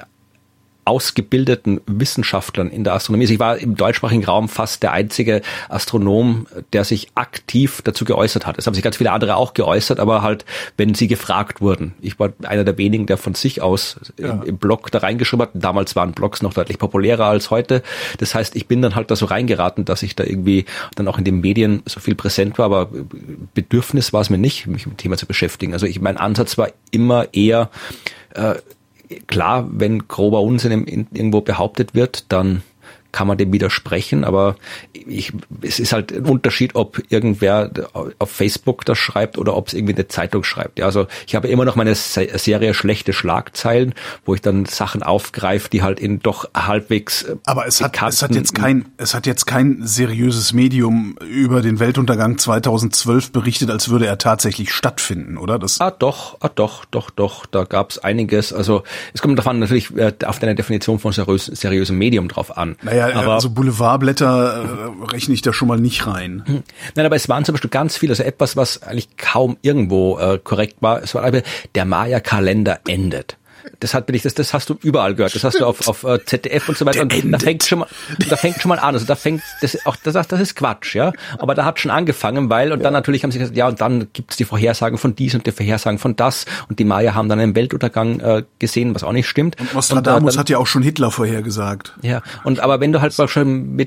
ausgebildeten Wissenschaftlern in der Astronomie. Also ich war im deutschsprachigen Raum fast der einzige Astronom, der sich aktiv dazu geäußert hat. Es haben sich ganz viele andere auch geäußert, aber halt, wenn sie gefragt wurden. Ich war einer der wenigen, der von sich aus im Blog da reingeschrieben hat. Damals waren Blogs noch deutlich populärer als heute. Das heißt, ich bin dann halt da so reingeraten, dass ich da irgendwie dann auch in den Medien so viel präsent war, aber Bedürfnis war es mir nicht, mich mit dem Thema zu beschäftigen. Also mein Ansatz war immer eher, klar, wenn grober Unsinn irgendwo behauptet wird, dann kann man dem widersprechen, aber es ist halt ein Unterschied, ob irgendwer auf Facebook das schreibt oder ob es irgendwie eine Zeitung schreibt. Ja, also ich habe immer noch meine Serie schlechte Schlagzeilen, wo ich dann Sachen aufgreife, die halt in doch halbwegs... Aber es hat jetzt kein seriöses Medium über den Weltuntergang 2012 berichtet, als würde er tatsächlich stattfinden, oder? Doch, da gab es einiges. Also es kommt davon natürlich auf deine Definition von seriösem Medium drauf an. Naja, aber also Boulevardblätter rechne ich da schon mal nicht rein. Nein, aber es waren zum Beispiel ganz viele, also etwas, was eigentlich kaum irgendwo korrekt war. Es war der Maya-Kalender endet. Das hast du überall gehört. Das hast du auf ZDF und so weiter. Und da fängt schon mal an. Also das ist Quatsch, ja. Aber da hat schon angefangen, dann natürlich haben sie gesagt, ja, und dann gibt's die Vorhersagen von dies und die Vorhersagen von das. Und die Maya haben dann einen Weltuntergang gesehen, was auch nicht stimmt. Und Nostradamus hat ja auch schon Hitler vorhergesagt. Ja. Und aber wenn du halt mal schon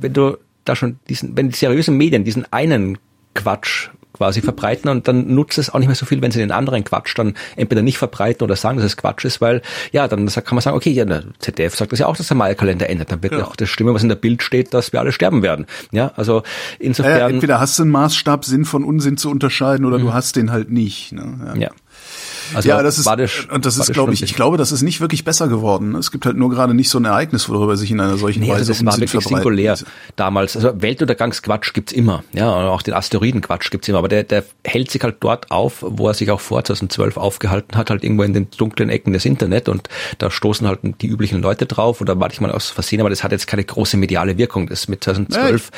wenn die seriösen Medien diesen einen Quatsch quasi verbreiten und dann nutzt es auch nicht mehr so viel, wenn sie den anderen Quatsch dann entweder nicht verbreiten oder sagen, dass es Quatsch ist, weil ja, dann kann man sagen, okay, ja, der ZDF sagt das ja auch, dass der Maya-Kalender endet, dann wird auch das Stimme, was in der Bild steht, dass wir alle sterben werden. Ja, also insofern... Ja, entweder hast du einen Maßstab, Sinn von Unsinn zu unterscheiden oder du hast den halt nicht. Ne? Ja. Also ja, ich glaube, das ist nicht wirklich besser geworden. Es gibt halt nur gerade nicht so ein Ereignis, worüber sich in einer solchen Weise das war wirklich singulär damals. Also Weltuntergangsquatsch gibt's immer, ja, und auch den Asteroidenquatsch gibt's immer, aber der hält sich halt dort auf, wo er sich auch vor 2012 aufgehalten hat, halt irgendwo in den dunklen Ecken des Internet und da stoßen halt die üblichen Leute drauf oder manchmal aus Versehen, aber das hat jetzt keine große mediale Wirkung. Das mit 2012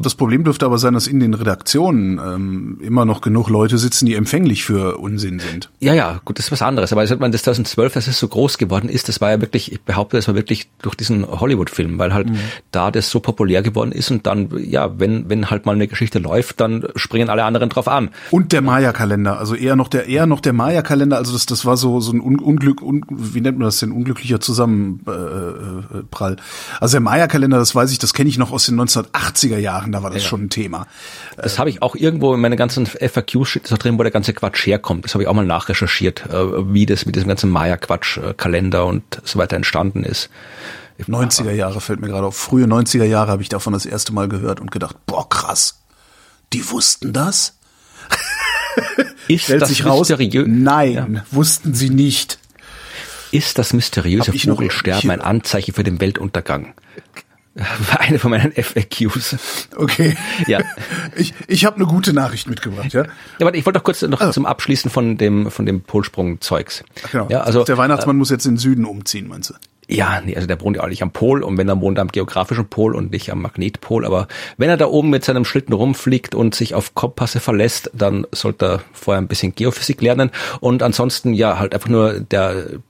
das Problem dürfte aber sein, dass in den Redaktionen immer noch genug Leute sitzen, die empfänglich für Unsinn sind. Ja, gut, das ist was anderes. Aber man das 2012, dass es so groß geworden ist, das war ja wirklich, ich behaupte, das war wirklich durch diesen Hollywood-Film, weil halt da das so populär geworden ist und dann, ja, wenn halt mal eine Geschichte läuft, dann springen alle anderen drauf an. Und der Maya-Kalender, also eher noch der Maya-Kalender, also das war so ein Unglück, wie nennt man das denn, unglücklicher Zusammenprall. Also der Maya-Kalender, das kenne ich noch aus den 1980er Jahren, da war das schon ein Thema. Das habe ich auch irgendwo in meinen ganzen FAQs steht da drin, wo der ganze Quatsch herkommt. Das habe ich auch mal nachrecherchiert, wie das mit diesem ganzen Maya-Quatsch, Kalender und so weiter entstanden ist. 90er Jahre fällt mir gerade auf. Frühe 90er Jahre habe ich davon das erste Mal gehört und gedacht, boah, krass, die wussten das? Ist das mysteriös? Nein, wussten sie nicht. Ist das mysteriöse Vogelsterben ein Anzeichen für den Weltuntergang? war eine von meinen FAQs. Okay. Ja. Ich habe eine gute Nachricht mitgebracht, ja. Ja, warte, ich wollte doch kurz noch zum Abschließen von dem Polsprung-Zeugs. Genau. Ja, also der Weihnachtsmann muss jetzt in den Süden umziehen, meinst du? Ja, nee, also der wohnt ja auch nicht am Pol, und wenn er wohnt, am geografischen Pol und nicht am Magnetpol, aber wenn er da oben mit seinem Schlitten rumfliegt und sich auf Kompasse verlässt, dann sollte er vorher ein bisschen Geophysik lernen, und ansonsten ja halt einfach nur eine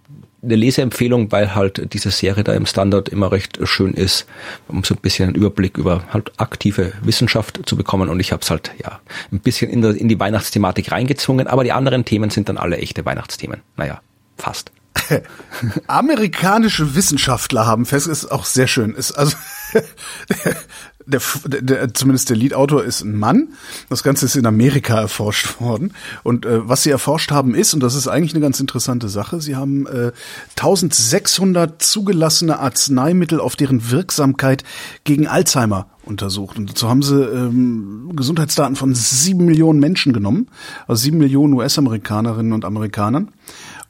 Leseempfehlung, weil halt diese Serie da im Standard immer recht schön ist, um so ein bisschen einen Überblick über halt aktive Wissenschaft zu bekommen, und ich habe es halt ja ein bisschen in die Weihnachtsthematik reingezwungen, aber die anderen Themen sind dann alle echte Weihnachtsthemen. Naja, fast. Amerikanische Wissenschaftler haben festgestellt, ist auch sehr schön, ist also zumindest der Leadautor ist ein Mann. Das Ganze ist in Amerika erforscht worden. Und was sie erforscht haben ist, und das ist eigentlich eine ganz interessante Sache, sie haben 1600 zugelassene Arzneimittel auf deren Wirksamkeit gegen Alzheimer untersucht. Und dazu haben sie Gesundheitsdaten von 7 Millionen Menschen genommen, also 7 Millionen US-Amerikanerinnen und Amerikanern.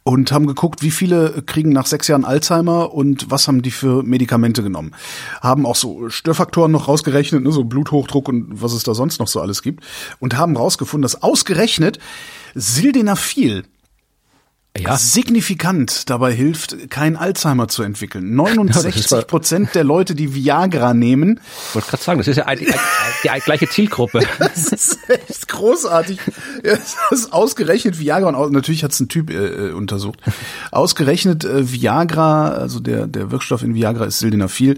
Und haben geguckt, wie viele kriegen nach 6 Jahren Alzheimer und was haben die für Medikamente genommen. Haben auch so Störfaktoren noch rausgerechnet, ne, so Bluthochdruck und was es da sonst noch so alles gibt. Und haben rausgefunden, dass ausgerechnet Sildenafil signifikant dabei hilft, kein Alzheimer zu entwickeln. 69% der Leute, die Viagra nehmen. Ich wollte gerade sagen, das ist ja die gleiche Zielgruppe. Das ist echt großartig. Das ist ausgerechnet Viagra, und natürlich hat es ein Typ untersucht. Ausgerechnet Viagra, also der Wirkstoff in Viagra ist Sildenafil,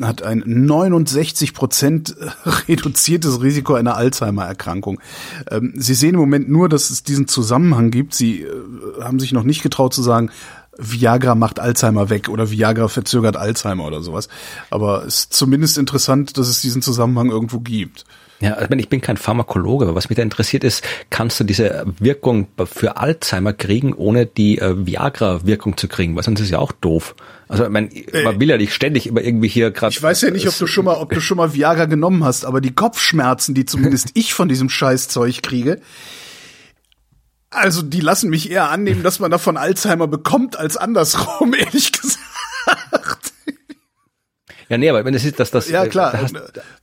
hat ein 69% reduziertes Risiko einer Alzheimer-Erkrankung. Sie sehen im Moment nur, dass es diesen Zusammenhang gibt. Sie haben sich noch nicht getraut zu sagen, Viagra macht Alzheimer weg oder Viagra verzögert Alzheimer oder sowas. Aber es ist zumindest interessant, dass es diesen Zusammenhang irgendwo gibt. Ja, ich bin kein Pharmakologe, aber was mich da interessiert ist, kannst du diese Wirkung für Alzheimer kriegen, ohne die Viagra-Wirkung zu kriegen? Weil sonst ist ja auch doof. Also man will ja nicht ständig über irgendwie hier gerade. Ich weiß ja nicht, ob du schon mal Viagra genommen hast, aber die Kopfschmerzen, die zumindest ich von diesem Scheißzeug kriege, also die lassen mich eher annehmen, dass man davon Alzheimer bekommt, als andersrum, ehrlich gesagt. Ja, nee, aber wenn es ist, dass das... Ja, klar.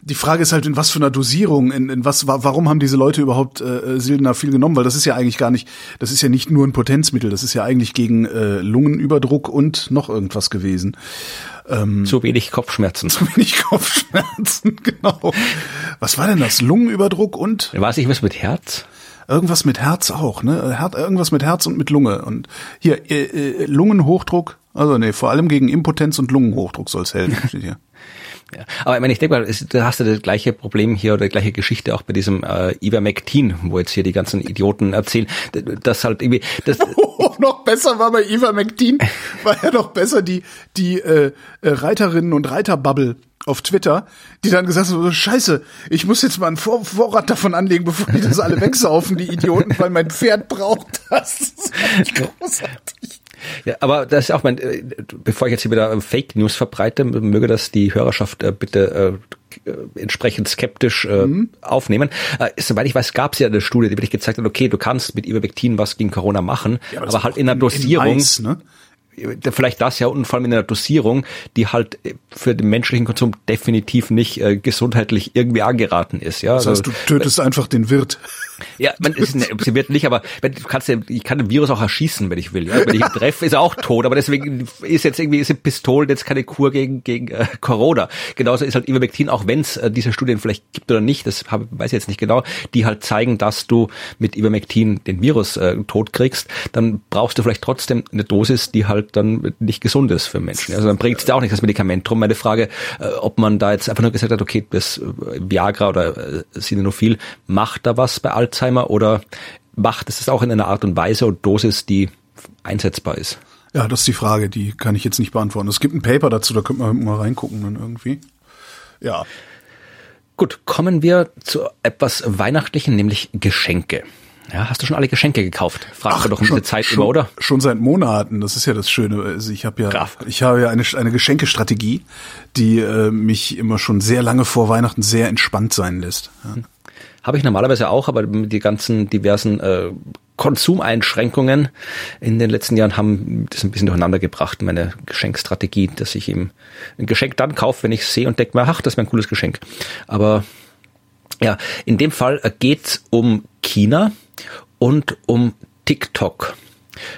Die Frage ist halt, in was für einer Dosierung, warum haben diese Leute überhaupt Sildenafil genommen? Weil das ist ja eigentlich gar nicht, das ist ja nicht nur ein Potenzmittel, das ist ja eigentlich gegen Lungenüberdruck und noch irgendwas gewesen. Zu wenig Kopfschmerzen. Zu wenig Kopfschmerzen, genau. Was war denn das? Lungenüberdruck und... War es nicht was mit Herz? Irgendwas mit Herz auch, ne? Irgendwas mit Herz und mit Lunge. Und hier, Lungenhochdruck, also nee, vor allem gegen Impotenz und Lungenhochdruck soll es helfen, steht hier. Ja, aber ich denke mal, da hast du das gleiche Problem hier oder die gleiche Geschichte auch bei diesem Ivermectin, wo jetzt hier die ganzen Idioten erzählen, dass halt irgendwie... Noch besser war bei Ivermectin, war ja noch besser die Reiterinnen- und Reiterbubble auf Twitter, die dann gesagt haben, scheiße, ich muss jetzt mal einen Vorrat davon anlegen, bevor die das alle wegsaufen, die Idioten, weil mein Pferd braucht das. Das ist großartig. Ja, aber das ist auch bevor ich jetzt hier wieder Fake News verbreite, möge das die Hörerschaft bitte entsprechend skeptisch aufnehmen. Soweit ich weiß, gab es ja eine Studie, die wirklich gezeigt hat, okay, du kannst mit Ivermectin was gegen Corona machen, ja, aber halt in einer Dosierung. Eis, ne? Vielleicht das ja, und vor allem in einer Dosierung, die halt für den menschlichen Konsum definitiv nicht gesundheitlich irgendwie angeraten ist. Ja? Das heißt, du tötest einfach den Wirt. Ja, sie wird nicht, aber ich kann den Virus auch erschießen, wenn ich will. Ja? Wenn ich ihn treffe, ist er auch tot, aber deswegen sind Pistolen jetzt keine Kur gegen Corona. Genauso ist halt Ivermectin, auch wenn es diese Studien vielleicht gibt oder nicht, weiß ich jetzt nicht genau, die halt zeigen, dass du mit Ivermectin den Virus tot kriegst, dann brauchst du vielleicht trotzdem eine Dosis, die halt dann nicht gesund ist für Menschen. Also dann bringt es da auch nicht das Medikament drum. Meine Frage, ob man da jetzt einfach nur gesagt hat, okay, das Viagra oder Sildenafil macht da was bei Alzheimer, oder macht es das auch in einer Art und Weise und Dosis, die einsetzbar ist? Ja, das ist die Frage, die kann ich jetzt nicht beantworten. Es gibt ein Paper dazu, da könnte man mal reingucken dann irgendwie. Ja. Gut, kommen wir zu etwas Weihnachtlichem, nämlich Geschenke. Ja, hast du schon alle Geschenke gekauft? Fragst du doch diese Zeit über, oder? Schon seit Monaten, das ist ja das Schöne. Also ich habe ja eine Geschenkestrategie, die mich immer schon sehr lange vor Weihnachten sehr entspannt sein lässt. Ja. Habe ich normalerweise auch, aber die ganzen diversen Konsumeinschränkungen in den letzten Jahren haben das ein bisschen durcheinander gebracht, meine Geschenkstrategie, dass ich eben ein Geschenk dann kaufe, wenn ich es sehe und denke mir, ach, das wäre ein cooles Geschenk. Aber ja, in dem Fall geht es um China und um TikTok.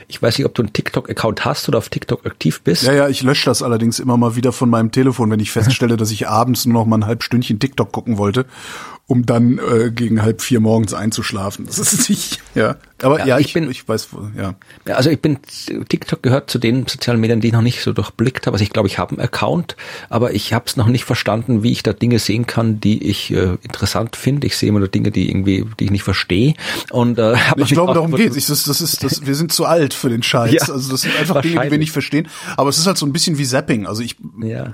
Ich weiß nicht, ob du einen TikTok-Account hast oder auf TikTok aktiv bist. Ja, ich lösche das allerdings immer mal wieder von meinem Telefon, wenn ich feststelle, dass ich abends nur noch mal ein halbes Stündchen TikTok gucken wollte, um dann gegen 3:30 morgens einzuschlafen. Das ist nicht, ja. Aber ja, ich weiß, ja. Also TikTok gehört zu den sozialen Medien, die ich noch nicht so durchblickt habe. Also ich glaube, ich habe einen Account, aber ich habe es noch nicht verstanden, wie ich da Dinge sehen kann, die ich interessant finde. Ich sehe immer nur Dinge, die ich nicht verstehe. Und ich glaube, darum geht's. Wir sind zu alt für den Scheiß. Ja, also das sind einfach Dinge, die wir nicht verstehen. Aber es ist halt so ein bisschen wie Zapping. Also Ja,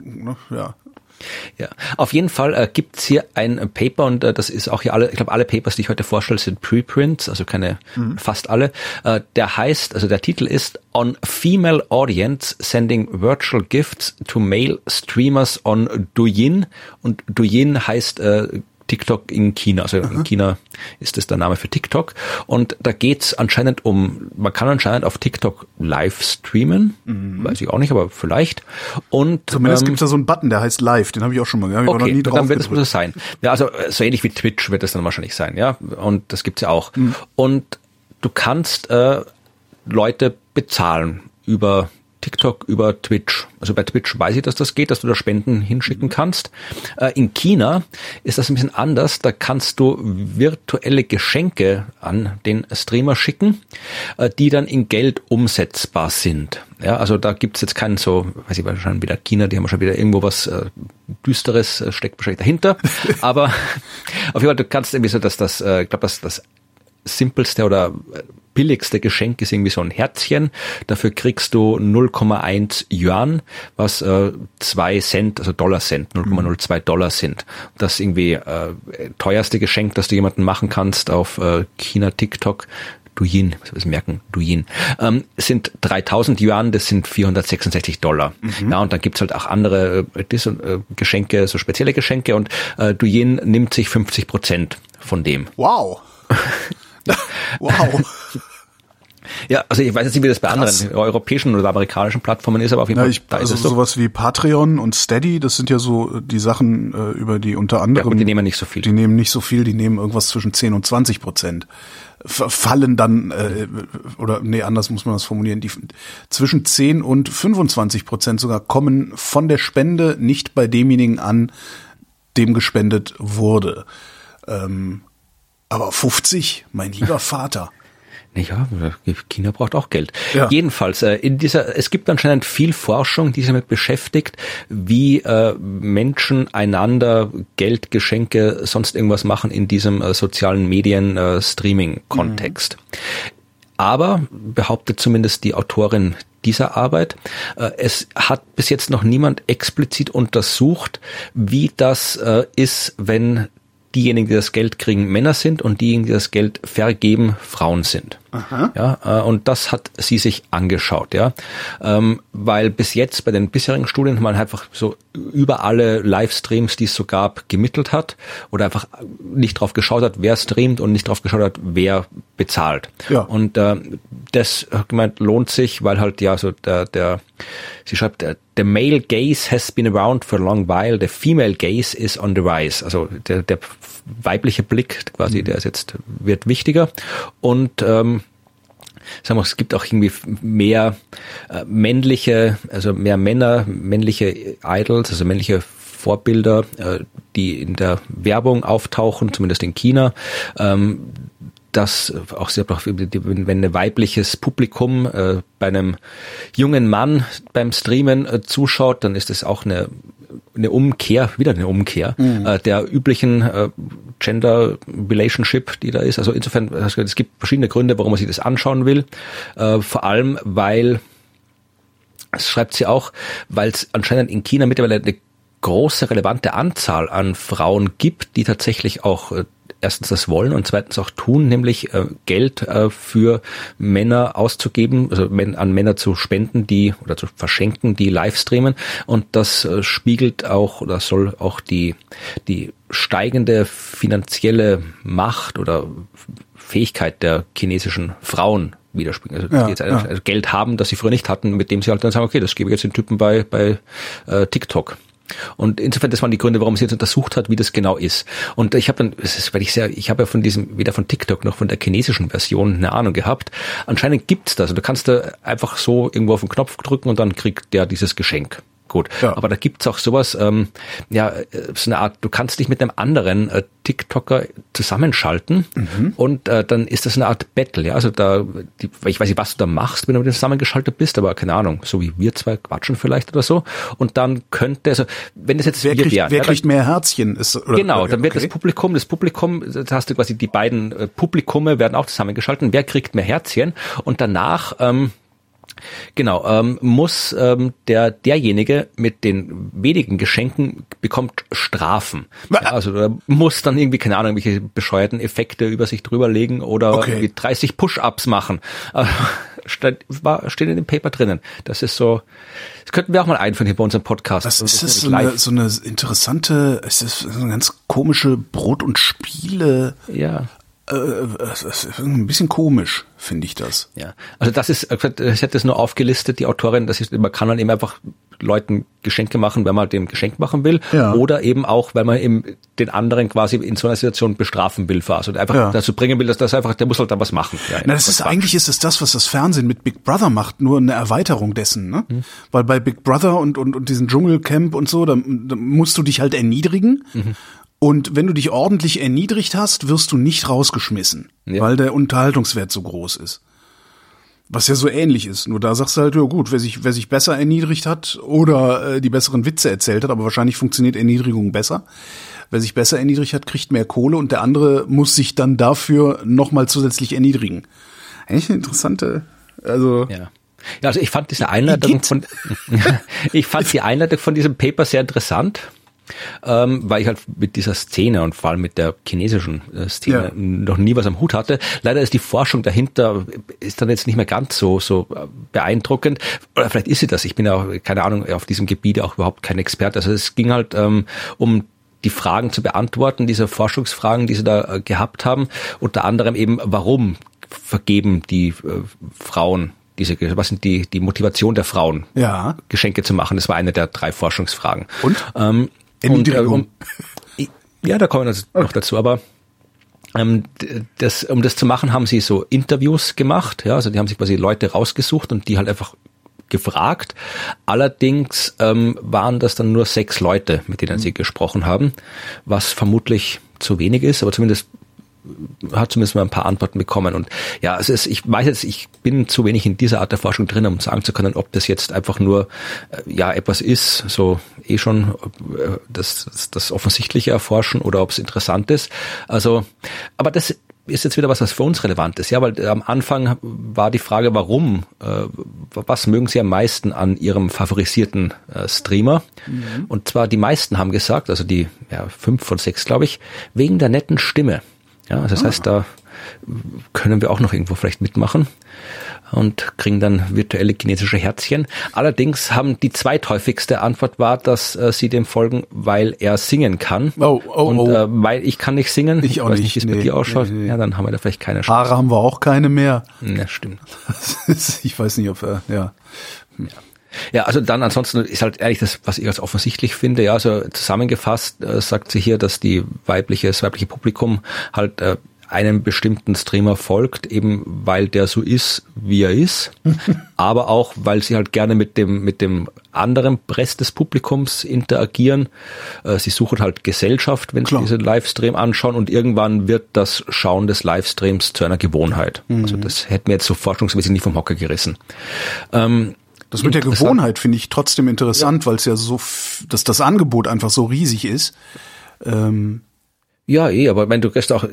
auf jeden Fall gibt's hier ein Paper und das ist auch hier alle, ich glaube alle Papers, die ich heute vorstelle, sind Preprints, also fast alle. Der Titel ist On Female Audience Sending Virtual Gifts to Male Streamers on Douyin, und Douyin heißt TikTok in China, also in China ist das der Name für TikTok, und da geht's anscheinend man kann anscheinend auf TikTok live streamen, weiß ich auch nicht, aber vielleicht. Und zumindest gibt's da so einen Button, der heißt live, den habe ich auch schon mal, den habe ich auch noch nie drauf gedrückt. Dann wird das sein. Ja, also so ähnlich wie Twitch wird das dann wahrscheinlich sein, ja, und das gibt's ja auch. Mhm. Und du kannst Leute bezahlen über TikTok, über Twitch. Also bei Twitch weiß ich, dass das geht, dass du da Spenden hinschicken kannst. In China ist das ein bisschen anders. Da kannst du virtuelle Geschenke an den Streamer schicken, die dann in Geld umsetzbar sind. Ja, also da gibt's jetzt keinen so, weiß ich wahrscheinlich wieder China, die haben schon wieder irgendwo was Düsteres, steckt wahrscheinlich dahinter. Aber auf jeden Fall, du kannst irgendwie so, dass ich glaube, dass das simpelste oder billigste Geschenk ist irgendwie so ein Herzchen. Dafür kriegst du 0,1 Yuan, was 2 Cent, also Dollar Cent, 0,02 Dollar sind. Das irgendwie teuerste Geschenk, das du jemanden machen kannst auf China TikTok, Douyin, muss ich das merken, Douyin, sind 3000 Yuan, das sind 466 Dollar. Mhm. Ja, und dann gibt's halt auch andere Geschenke, so spezielle Geschenke, und Douyin nimmt sich 50% von dem. Wow! Wow. Ja, also ich weiß jetzt nicht, wie das bei anderen europäischen oder amerikanischen Plattformen ist, aber auf jeden Fall da ist es so. Sowas wie Patreon und Steady, das sind ja so die Sachen, über die unter anderem... Ja, und die nehmen nicht so viel. Die nehmen nicht so viel, die nehmen irgendwas zwischen 10 und 20%. Fallen dann, anders muss man das formulieren, die zwischen 10 und 25% sogar kommen von der Spende nicht bei demjenigen an, dem gespendet wurde. Aber 50, mein lieber Vater. Ja, China braucht auch Geld. Ja. Jedenfalls, es gibt anscheinend viel Forschung, die sich damit beschäftigt, wie Menschen einander Geld, Geschenke, sonst irgendwas machen in diesem sozialen Medien Streaming-Kontext. Mhm. Aber, behauptet zumindest die Autorin dieser Arbeit, es hat bis jetzt noch niemand explizit untersucht, wie das ist, wenn diejenigen, die das Geld kriegen, Männer sind und diejenigen, die das Geld vergeben, Frauen sind. Aha. Ja, und das hat sie sich angeschaut, ja, weil bis jetzt bei den bisherigen Studien man einfach so über alle Livestreams, die es so gab, gemittelt hat oder einfach nicht drauf geschaut hat, wer streamt, und nicht drauf geschaut hat, wer bezahlt. Ja. Und das hat gemeint, lohnt sich, weil halt ja so sie schreibt, the male gaze has been around for a long while, the female gaze is on the rise. Also der weibliche Blick quasi, der ist jetzt, wird wichtiger, und sagen wir, es gibt auch irgendwie mehr männliche, also mehr Männer, männliche Idols, also männliche Vorbilder, die in der Werbung auftauchen, zumindest in China. Das auch sehr, wenn ein weibliches Publikum bei einem jungen Mann beim Streamen zuschaut, dann ist das auch eine Umkehr der üblichen Gender Relationship, die da ist. Also insofern, es gibt verschiedene Gründe, warum man sich das anschauen will. Vor allem, weil, das schreibt sie auch, weil es anscheinend in China mittlerweile eine große relevante Anzahl an Frauen gibt, die tatsächlich auch erstens das Wollen und zweitens auch tun, nämlich Geld für Männer auszugeben, also an Männer zu spenden, die oder zu verschenken, die live streamen. Und das spiegelt auch oder soll auch die steigende finanzielle Macht oder Fähigkeit der chinesischen Frauen widerspiegeln. Also, die jetzt also Geld haben, das sie früher nicht hatten, mit dem sie halt dann sagen, okay, das gebe ich jetzt den Typen bei TikTok. Und insofern, das waren die Gründe, warum sie jetzt untersucht hat, wie das genau ist. Und ich habe dann, ich habe ja von diesem, weder von TikTok noch von der chinesischen Version eine Ahnung gehabt. Anscheinend gibt's das. Und du kannst da einfach so irgendwo auf den Knopf drücken und dann kriegt der dieses Geschenk. Gut. Ja. Aber da gibt's auch sowas, so eine Art, du kannst dich mit einem anderen TikToker zusammenschalten und dann ist das eine Art Battle, ja. Also ich weiß nicht, was du da machst, wenn du mit dem zusammengeschaltet bist, aber keine Ahnung, so wie wir zwei quatschen vielleicht oder so. Und dann könnte, also wenn das jetzt wir wären. Wer kriegt mehr Herzchen? Dann wird das Publikum, da hast du quasi die beiden Publikume werden auch zusammengeschaltet. Wer kriegt mehr Herzchen? Und danach, muss derjenige mit den wenigen Geschenken bekommt Strafen. Ja, also da muss dann irgendwie, keine Ahnung, irgendwelche bescheuerten Effekte über sich drüber legen oder irgendwie 30 Push-Ups machen. Steht in dem Paper drinnen. Das ist so, das könnten wir auch mal einführen hier bei unserem Podcast. Das ist so eine interessante, es ist so eine ganz komische Brot- und Spiele. Ja. Ein bisschen komisch, finde ich das. Ja, also ich hätte es nur aufgelistet, die Autorin, man kann dann eben einfach Leuten Geschenke machen, wenn man dem Geschenk machen will, oder eben auch, wenn man eben den anderen quasi in so einer Situation bestrafen will, und einfach dazu bringen will, dass das einfach, der muss halt dann was machen. Ja, eigentlich ist es das, was das Fernsehen mit Big Brother macht, nur eine Erweiterung dessen, ne? Mhm. Weil bei Big Brother und diesem Dschungelcamp und so, da musst du dich halt erniedrigen. Mhm. Und wenn du dich ordentlich erniedrigt hast, wirst du nicht rausgeschmissen, weil der Unterhaltungswert so groß ist. Was ja so ähnlich ist. Nur da sagst du halt, ja gut, wer sich besser erniedrigt hat oder die besseren Witze erzählt hat, aber wahrscheinlich funktioniert Erniedrigung besser. Wer sich besser erniedrigt hat, kriegt mehr Kohle und der andere muss sich dann dafür nochmal zusätzlich erniedrigen. Eigentlich eine interessante, ich fand diese Einleitung von diesem Paper sehr interessant. Weil ich halt mit dieser Szene und vor allem mit der chinesischen Szene noch nie was am Hut hatte. Leider ist die Forschung dahinter ist dann jetzt nicht mehr ganz so beeindruckend. Oder vielleicht ist sie das. Ich bin ja auch, keine Ahnung, auf diesem Gebiet auch überhaupt kein Experte. Also es ging halt um die Fragen zu beantworten, diese Forschungsfragen, die sie da gehabt haben. Unter anderem eben, warum vergeben die Frauen was sind die Motivation der Frauen, Geschenke zu machen? Das war eine der 3 Forschungsfragen. Und? Da kommen wir noch dazu, aber um das zu machen, haben sie so Interviews gemacht, die haben sich quasi Leute rausgesucht und die halt einfach gefragt. Allerdings waren das dann nur 6 Leute, mit denen sie gesprochen haben, was vermutlich zu wenig ist, aber zumindest mal ein paar Antworten bekommen. Und ich weiß jetzt, ich bin zu wenig in dieser Art der Forschung drin, um sagen zu können, ob das jetzt einfach nur etwas ist, so schon das offensichtliche erforschen oder ob es interessant ist. Also, aber das ist jetzt wieder was für uns relevant ist, weil am Anfang war die Frage, warum, was mögen Sie am meisten an Ihrem favorisierten Streamer? Mhm. Und zwar die meisten haben gesagt, also die 5 von 6, glaube ich, wegen der netten Stimme. Ja, also das heißt, da können wir auch noch irgendwo vielleicht mitmachen und kriegen dann virtuelle chinesische Herzchen. Allerdings haben die zweithäufigste Antwort war, dass sie dem folgen, weil er singen kann. Weil ich kann nicht singen. Ich auch weiß nicht, wie es mit dir ausschaut. Nee. Ja, dann haben wir da vielleicht keine Chance. Haare haben wir auch keine mehr. Ja, stimmt. Ich weiß nicht, ob also dann ansonsten ist halt ehrlich das, was ich als offensichtlich finde. Ja, also zusammengefasst sagt sie hier, dass das weibliche Publikum halt einem bestimmten Streamer folgt, eben weil der so ist, wie er ist, aber auch, weil sie halt gerne mit dem anderen Rest des Publikums interagieren. Sie suchen halt Gesellschaft, wenn sie diesen Livestream anschauen und irgendwann wird das Schauen des Livestreams zu einer Gewohnheit. Mhm. Also das hätten wir jetzt so forschungsmäßig nicht vom Hocker gerissen. Das mit der Gewohnheit finde ich trotzdem interessant, weil es ja so, dass das Angebot einfach so riesig ist. Aber ich meine, du gehst ja auch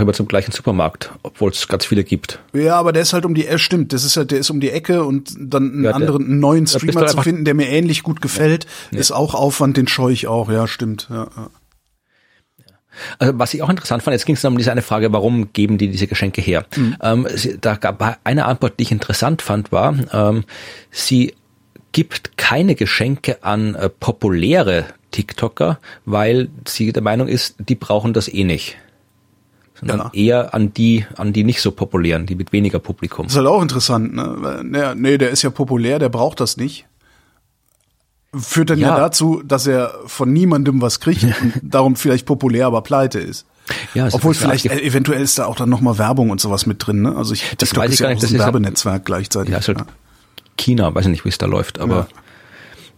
immer zum gleichen Supermarkt, obwohl es ganz viele gibt. Ja, aber der ist halt der ist um die Ecke und dann einen neuen Streamer zu finden, der mir ähnlich gut gefällt, ist auch Aufwand, den scheue ich auch, ja, stimmt. Ja. Also was ich auch interessant fand, jetzt ging es um diese eine Frage, warum geben die diese Geschenke her? Mhm. Da gab eine Antwort, die ich interessant fand, war, sie gibt keine Geschenke an populäre TikToker, weil sie der Meinung ist, die brauchen das eh nicht. Sondern eher an die nicht so populären, die mit weniger Publikum. Das ist halt auch interessant, ne? Weil, nee, der ist ja populär, der braucht das nicht. Führt dann ja dazu, dass er von niemandem was kriegt und darum vielleicht populär, aber pleite ist. Ja, obwohl vielleicht, eventuell ist da auch dann nochmal Werbung und sowas mit drin, ne? Also das TikTok weiß ich gar nicht, das ist ja auch ein Werbenetzwerk gleichzeitig. Ja, ist halt China, weiß ich nicht, wie es da läuft, aber...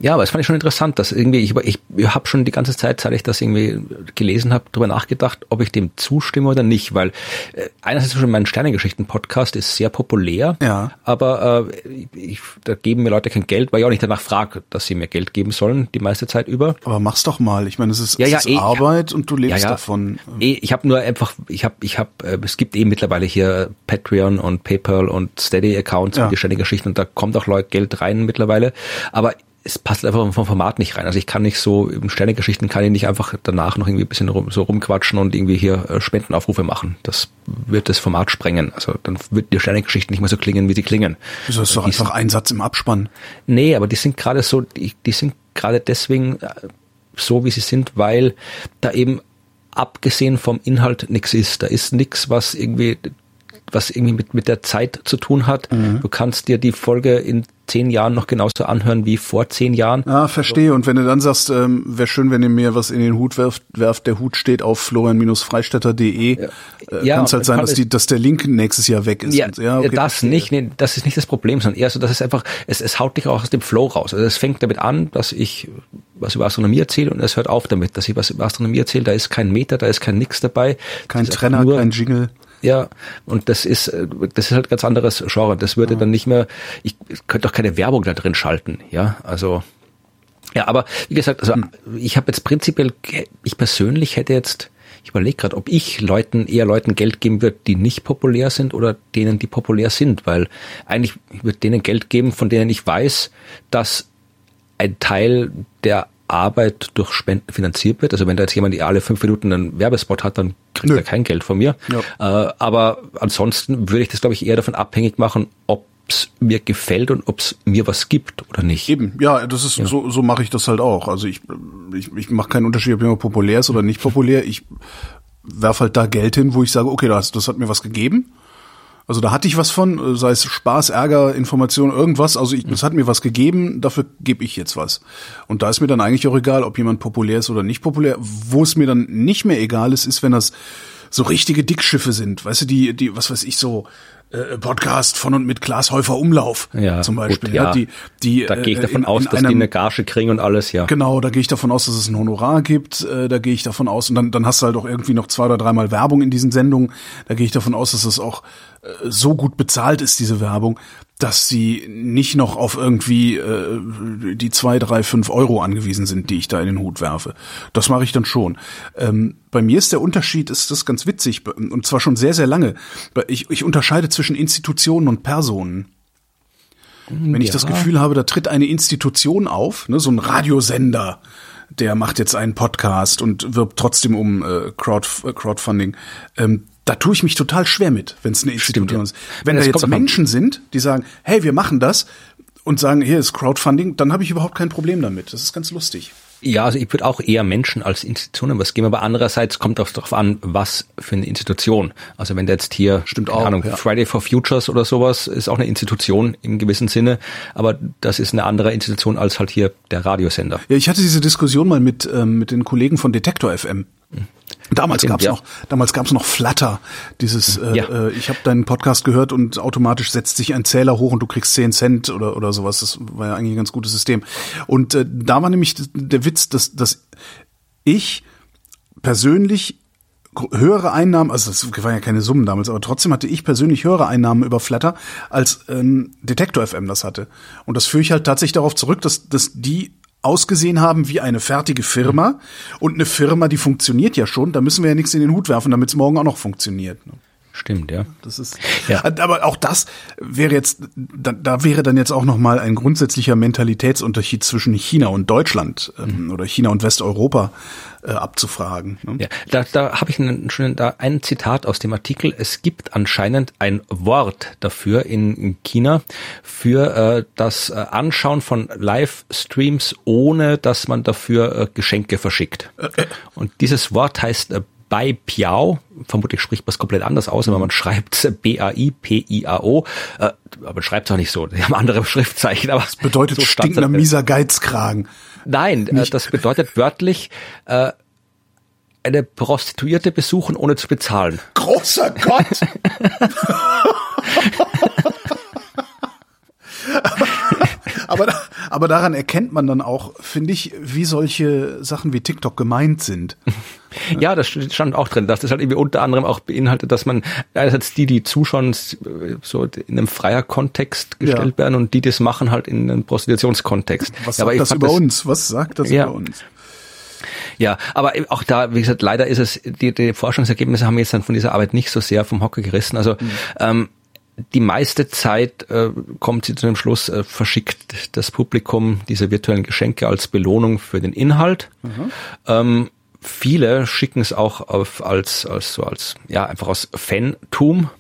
Ja, aber das fand ich schon interessant, dass irgendwie, ich habe schon die ganze Zeit, seit ich das irgendwie gelesen habe, darüber nachgedacht, ob ich dem zustimme oder nicht, weil einerseits schon mein Sternengeschichten-Podcast ist sehr populär, ja, aber da geben mir Leute kein Geld, weil ich auch nicht danach frage, dass sie mir Geld geben sollen, die meiste Zeit über. Aber mach's doch mal, ich meine, es ist Arbeit und du lebst davon. Es gibt mittlerweile hier Patreon und PayPal und Steady-Accounts und die Sternengeschichten und da kommt auch Leute Geld rein mittlerweile, aber es passt einfach vom Format nicht rein. Also ich kann nicht so, in Sternegeschichten kann ich nicht einfach danach noch irgendwie ein bisschen rumquatschen und irgendwie hier Spendenaufrufe machen. Das wird das Format sprengen. Also dann wird die Sternegeschichten nicht mehr so klingen, wie sie klingen. Das ist doch einfach ein Satz im Abspann. Nee, aber die sind gerade so, die sind gerade deswegen so, wie sie sind, weil da eben abgesehen vom Inhalt nichts ist. Da ist nichts, was irgendwie mit der Zeit zu tun hat. Mhm. Du kannst dir die Folge in 10 Jahren noch genauso anhören wie vor 10 Jahren. Ah, verstehe. Und wenn du dann sagst, wäre schön, wenn ihr mir was in den Hut werft, der Hut steht auf florian-freistetter.de, kann es halt sein, dass der Link nächstes Jahr weg ist. Ja, okay, das nicht. Nee, das ist nicht das Problem, sondern eher so, dass es einfach, es haut dich auch aus dem Flow raus. Also es fängt damit an, dass ich was über Astronomie erzähle und es hört auf damit, dass ich was über Astronomie erzähle. Da ist kein Meter, da ist kein Nix dabei. Kein Trenner, kein Jingle. Ja, und das ist halt ganz anderes Genre. Das würde dann nicht mehr, ich könnte auch keine Werbung da drin schalten, ja, also, ja, aber wie gesagt, also ich habe jetzt prinzipiell, ich persönlich hätte jetzt, ich überlege gerade, ob ich eher Leuten Geld geben würde, die nicht populär sind oder denen, die populär sind, weil eigentlich würde denen Geld geben, von denen ich weiß, dass ein Teil der Arbeit durch Spenden finanziert wird. Also wenn da jetzt jemand alle 5 Minuten einen Werbespot hat, dann kriegt er kein Geld von mir. Ja. Aber ansonsten würde ich das, glaube ich, eher davon abhängig machen, ob es mir gefällt und ob es mir was gibt oder nicht. Eben, ja, das ist so mache ich das halt auch. Also ich mache keinen Unterschied, ob jemand populär ist oder nicht populär. Ich werfe halt da Geld hin, wo ich sage, okay, das hat mir was gegeben. Also da hatte ich was von, sei es Spaß, Ärger, Information, irgendwas. Also das hat mir was gegeben, dafür gebe ich jetzt was. Und da ist mir dann eigentlich auch egal, ob jemand populär ist oder nicht populär. Wo es mir dann nicht mehr egal ist, wenn das so richtige Dickschiffe sind. Weißt du, die was weiß ich, so Podcast von und mit Klaas Häufer Umlauf zum Beispiel. Gut, ja. Die, da gehe ich davon aus, dass die eine Gage kriegen und alles, ja. Genau, da gehe ich davon aus, dass es ein Honorar gibt. Da gehe ich davon aus, und dann hast du halt auch irgendwie noch 2 oder 3 Mal Werbung in diesen Sendungen. Da gehe ich davon aus, dass das auch so gut bezahlt ist, diese Werbung, dass sie nicht noch auf irgendwie die 2, 3, 5 Euro angewiesen sind, die ich da in den Hut werfe. Das mache ich dann schon. Bei mir ist der Unterschied, ist das ganz witzig, und zwar schon sehr, sehr lange. Ich unterscheide zwischen Institutionen und Personen. Wenn ich das Gefühl habe, da tritt eine Institution auf, ne, so ein Radiosender, der macht jetzt einen Podcast und wirbt trotzdem um Crowdfunding, da tue ich mich total schwer mit, wenn es eine Institution ist. Wenn da jetzt Menschen sind, die sagen, hey, wir machen das, und sagen, hier ist Crowdfunding, dann habe ich überhaupt kein Problem damit. Das ist ganz lustig. Ja, also ich würde auch eher Menschen als Institutionen was geben, aber andererseits kommt auch darauf an, was für eine Institution. Also wenn da jetzt hier, Friday for Futures oder sowas, ist auch eine Institution im gewissen Sinne, aber das ist eine andere Institution als halt hier der Radiosender. Ja, ich hatte diese Diskussion mal mit den Kollegen von Detektor FM. Damals gab's noch Flutter, dieses ich habe deinen Podcast gehört und automatisch setzt sich ein Zähler hoch und du kriegst 10 Cent oder sowas. Das war ja eigentlich ein ganz gutes System. Und da war nämlich der Witz, dass ich persönlich höhere Einnahmen, also das waren ja keine Summen damals, aber trotzdem hatte ich persönlich höhere Einnahmen über Flutter, als Detektor FM das hatte. Und das führe ich halt tatsächlich darauf zurück, dass die ausgesehen haben wie eine fertige Firma, und eine Firma, die funktioniert ja schon, da müssen wir ja nichts in den Hut werfen, damit es morgen auch noch funktioniert. Stimmt, ja. Das ist, ja. Aber auch das wäre jetzt, da wäre dann jetzt auch nochmal ein grundsätzlicher Mentalitätsunterschied zwischen China und Deutschland oder China und Westeuropa abzufragen. Ne? Ja, da habe ich ein Zitat aus dem Artikel. Es gibt anscheinend ein Wort dafür in China für das Anschauen von Livestreams, ohne dass man dafür Geschenke verschickt. Und dieses Wort heißt Baipiao, vermutlich spricht man es komplett anders aus, aber man schreibt B-A-I-P-I-A-O, aber man schreibt es auch nicht so, die haben andere Schriftzeichen. Aber das bedeutet so stinkender, mieser Geizkragen. Nein, das bedeutet wörtlich eine Prostituierte besuchen, ohne zu bezahlen. Großer Gott! Aber daran erkennt man dann auch, finde ich, wie solche Sachen wie TikTok gemeint sind. Ja, das stand auch drin, dass das halt irgendwie unter anderem auch beinhaltet, dass man einerseits die zuschauen, so in einem freier Kontext gestellt werden und die das machen halt in einem Prostitutionskontext. Was sagt das über uns? Was sagt das über uns? Ja, aber auch da, wie gesagt, leider ist es, die Forschungsergebnisse haben jetzt dann von dieser Arbeit nicht so sehr vom Hocker gerissen. Also, die meiste Zeit kommt sie zu dem Schluss, verschickt das Publikum diese virtuellen Geschenke als Belohnung für den Inhalt. Mhm. Viele schicken es auch einfach aus Fantum,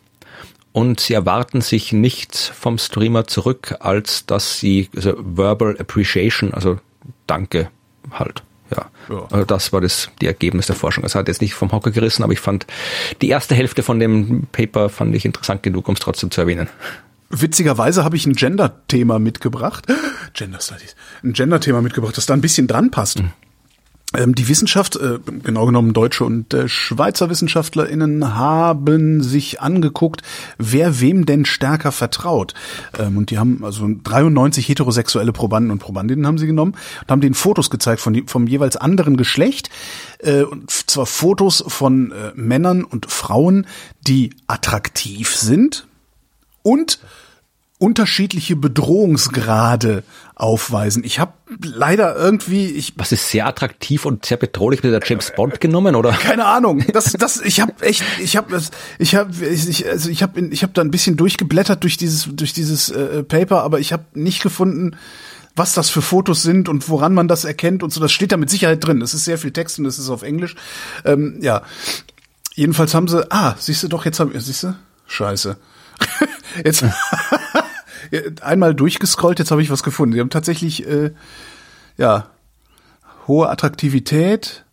und sie erwarten sich nichts vom Streamer zurück, als dass sie verbal appreciation, also Danke halt. Ja. Also das war die Ergebnis der Forschung. Das hat jetzt nicht vom Hocker gerissen, aber ich fand die erste Hälfte von dem Paper interessant genug, um es trotzdem zu erwähnen. Witzigerweise habe ich ein Gender-Thema mitgebracht. Gender Studies. Ein Gender-Thema mitgebracht, das da ein bisschen dran passt. Mhm. Die Wissenschaft, genau genommen deutsche und Schweizer WissenschaftlerInnen, haben sich angeguckt, wer wem denn stärker vertraut. Und die haben 93 heterosexuelle Probanden und Probandinnen haben sie genommen und haben denen Fotos gezeigt vom jeweils anderen Geschlecht. Und zwar Fotos von Männern und Frauen, die attraktiv sind und unterschiedliche Bedrohungsgrade aufweisen. Ich habe leider was ist sehr attraktiv und sehr bedrohlich, mit der James Bond genommen, oder? Keine Ahnung. Ich habe da ein bisschen durchgeblättert durch dieses Paper, aber ich habe nicht gefunden, was das für Fotos sind und woran man das erkennt und so. Das steht da mit Sicherheit drin. Es ist sehr viel Text und es ist auf Englisch. Ja. Jedenfalls haben sie, Scheiße. Jetzt einmal durchgescrollt, jetzt habe ich was gefunden. Sie haben tatsächlich hohe Attraktivität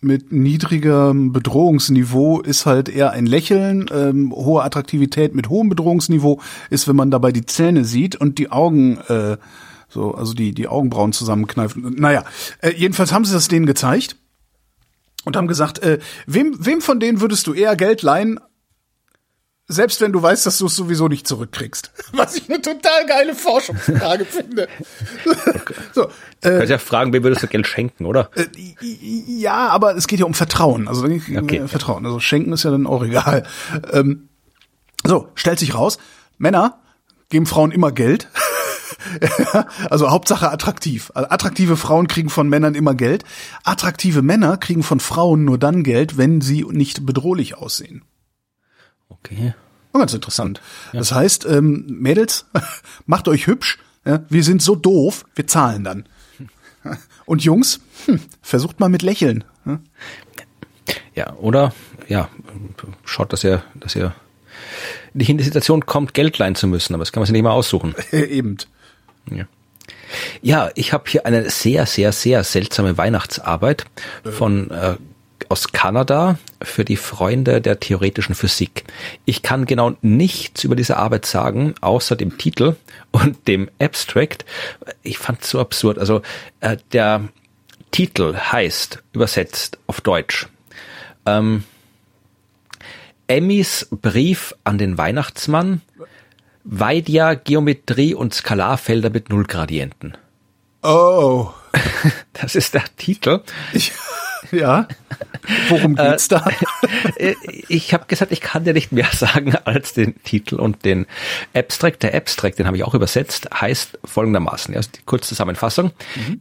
mit niedrigem Bedrohungsniveau ist halt eher ein Lächeln. Hohe Attraktivität mit hohem Bedrohungsniveau ist, wenn man dabei die Zähne sieht und die Augen die Augenbrauen zusammenkneifen. Naja, jedenfalls haben sie das denen gezeigt und haben gesagt, wem von denen würdest du eher Geld leihen? Selbst wenn du weißt, dass du es sowieso nicht zurückkriegst. Was ich eine total geile Forschungsfrage finde. So, du kannst ja fragen, wem würdest du Geld schenken, oder? Ja, aber es geht ja um Vertrauen. Also okay, Vertrauen. Also schenken ist ja dann auch egal. Stellt sich raus, Männer geben Frauen immer Geld. Also Hauptsache attraktiv. Attraktive Frauen kriegen von Männern immer Geld. Attraktive Männer kriegen von Frauen nur dann Geld, wenn sie nicht bedrohlich aussehen. Okay. Ganz interessant. Ja. Das heißt, Mädels, macht euch hübsch. Ja? Wir sind so doof, wir zahlen dann. Und Jungs, versucht mal mit Lächeln. Ja, oder? Ja, schaut, dass ihr nicht in die Situation kommt, Geld leihen zu müssen. Aber das kann man sich nicht mal aussuchen. Eben. Ja. Ja, ich habe hier eine sehr, sehr, sehr seltsame Weihnachtsarbeit von aus Kanada für die Freunde der theoretischen Physik. Ich kann genau nichts über diese Arbeit sagen, außer dem Titel und dem Abstract. Ich fand es so absurd. Also der Titel heißt, übersetzt auf Deutsch, Emmys Brief an den Weihnachtsmann, Vaidya, Geometrie und Skalarfelder mit Nullgradienten. Oh. Das ist der Titel. Ja, worum geht's da? Ich habe gesagt, ich kann dir nicht mehr sagen als den Titel und den Abstract. Der Abstract, den habe ich auch übersetzt, heißt folgendermaßen, also die Kurzzusammenfassung.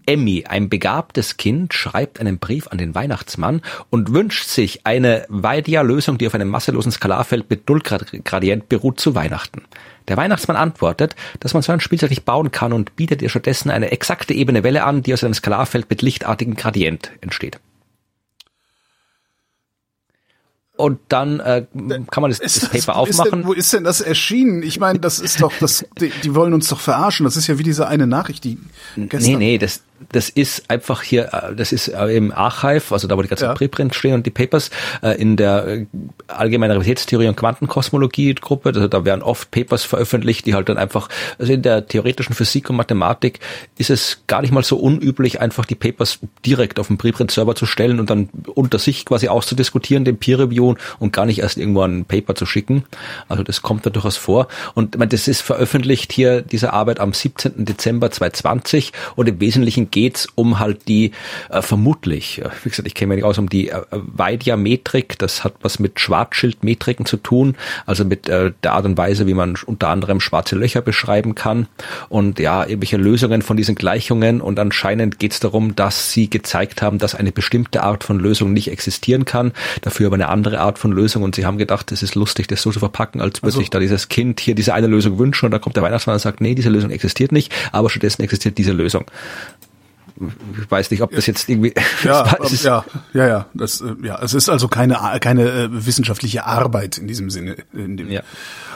Emmy, ein begabtes Kind, schreibt einen Brief an den Weihnachtsmann und wünscht sich eine Weidia-Lösung, die auf einem masselosen Skalarfeld mit Nullgradient beruht, zu Weihnachten. Der Weihnachtsmann antwortet, dass man so ein Spielzeug nicht bauen kann und bietet ihr stattdessen eine exakte ebene Welle an, die aus einem Skalarfeld mit lichtartigem Gradient entsteht. Und dann kann man das Paper aufmachen. Wo ist denn das erschienen? Ich meine, das ist doch, die wollen uns doch verarschen. Das ist ja wie diese eine Nachricht, die gestern... Nee, das ist einfach hier, das ist im Archive, also da, wo die ganzen Preprints stehen und die Papers, in der allgemeinen Realitätstheorie und Quantenkosmologie-Gruppe, also da werden oft Papers veröffentlicht, die halt dann einfach, also in der theoretischen Physik und Mathematik ist es gar nicht mal so unüblich, einfach die Papers direkt auf den Preprint-Server zu stellen und dann unter sich quasi auszudiskutieren, den Peer-Review, und gar nicht erst irgendwo ein Paper zu schicken. Also das kommt da durchaus vor. Und ich meine, das ist veröffentlicht hier, diese Arbeit, am 17. Dezember 2020, und im Wesentlichen geht's um halt die, vermutlich, wie gesagt, ich kenne mich nicht aus, um die Weidia-Metrik. Das hat was mit Schwarzschild-Metriken zu tun, also mit der Art und Weise, wie man unter anderem schwarze Löcher beschreiben kann und ja, irgendwelche Lösungen von diesen Gleichungen, und anscheinend geht's darum, dass sie gezeigt haben, dass eine bestimmte Art von Lösung nicht existieren kann, dafür aber eine andere Art von Lösung, und sie haben gedacht, es ist lustig, das so zu verpacken, als würde sich da dieses Kind hier diese eine Lösung wünschen, und da kommt der Weihnachtsmann und sagt, nee, diese Lösung existiert nicht, aber stattdessen existiert diese Lösung. Ich weiß nicht, ob das jetzt irgendwie... Es ist also keine wissenschaftliche Arbeit in diesem Sinne.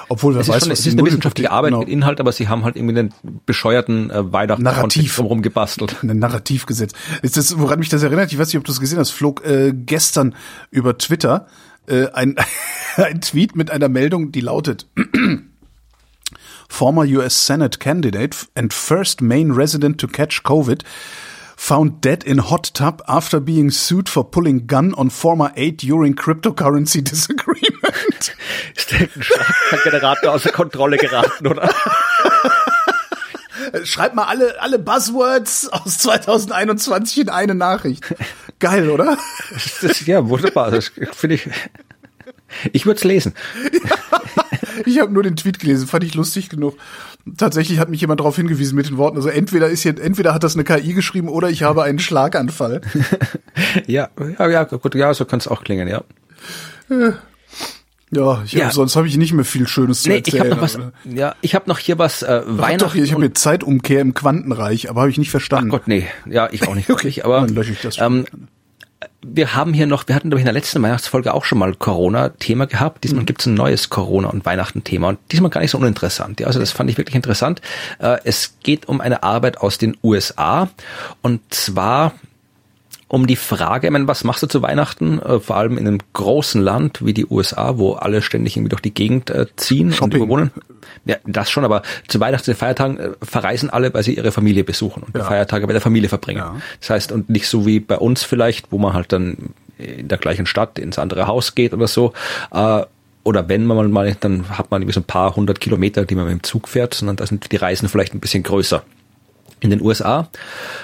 Obwohl, es ist eine wissenschaftliche Arbeit mit Inhalt, aber sie haben halt irgendwie einen bescheuerten Weihnachts-Narrativ rumgebastelt. Ein Narrativ gesetzt. Ist das, woran mich das erinnert? Ich weiß nicht, ob du es gesehen hast. Flog gestern über Twitter ein Tweet mit einer Meldung, die lautet... Former US Senate candidate and first Maine resident to catch COVID, found dead in hot tub after being sued for pulling gun on former aide during cryptocurrency disagreement. Ist der Generator außer Kontrolle geraten, oder? Schreib mal alle Buzzwords aus 2021 in eine Nachricht. Geil, oder? Ja, wunderbar. Das finde ich... Ich würde es lesen. Ja, ich habe nur den Tweet gelesen, fand ich lustig genug. Tatsächlich hat mich jemand darauf hingewiesen mit den Worten, also entweder hat das eine KI geschrieben oder ich habe einen Schlaganfall. Ja, so kann es auch klingen, ja. Ja, sonst habe ich nicht mehr viel Schönes zu erzählen. Ich habe noch hier was Weihnachten. Ich habe jetzt Zeitumkehr im Quantenreich, aber habe ich nicht verstanden. Ach Gott, nee. Ja, ich auch nicht wirklich, okay, aber dann lösche ich das schon. Wir hatten, glaube ich, in der letzten Weihnachtsfolge auch schon mal Corona-Thema gehabt. Diesmal gibt es ein neues Corona- und Weihnachten-Thema, und diesmal gar nicht so uninteressant. Also das fand ich wirklich interessant. Es geht um eine Arbeit aus den USA, und zwar um die Frage, ich meine, was machst du zu Weihnachten? Vor allem in einem großen Land wie die USA, wo alle ständig irgendwie durch die Gegend ziehen Shopping. Und überwohnen. Ja, das schon, aber zu Weihnachten, den Feiertagen verreisen alle, weil sie ihre Familie besuchen und die Feiertage bei der Familie verbringen. Ja. Das heißt, und nicht so wie bei uns vielleicht, wo man halt dann in der gleichen Stadt ins andere Haus geht oder so, oder wenn man mal, dann hat man irgendwie so ein paar 100 Kilometer, die man mit dem Zug fährt, sondern da sind die Reisen vielleicht ein bisschen größer in den USA.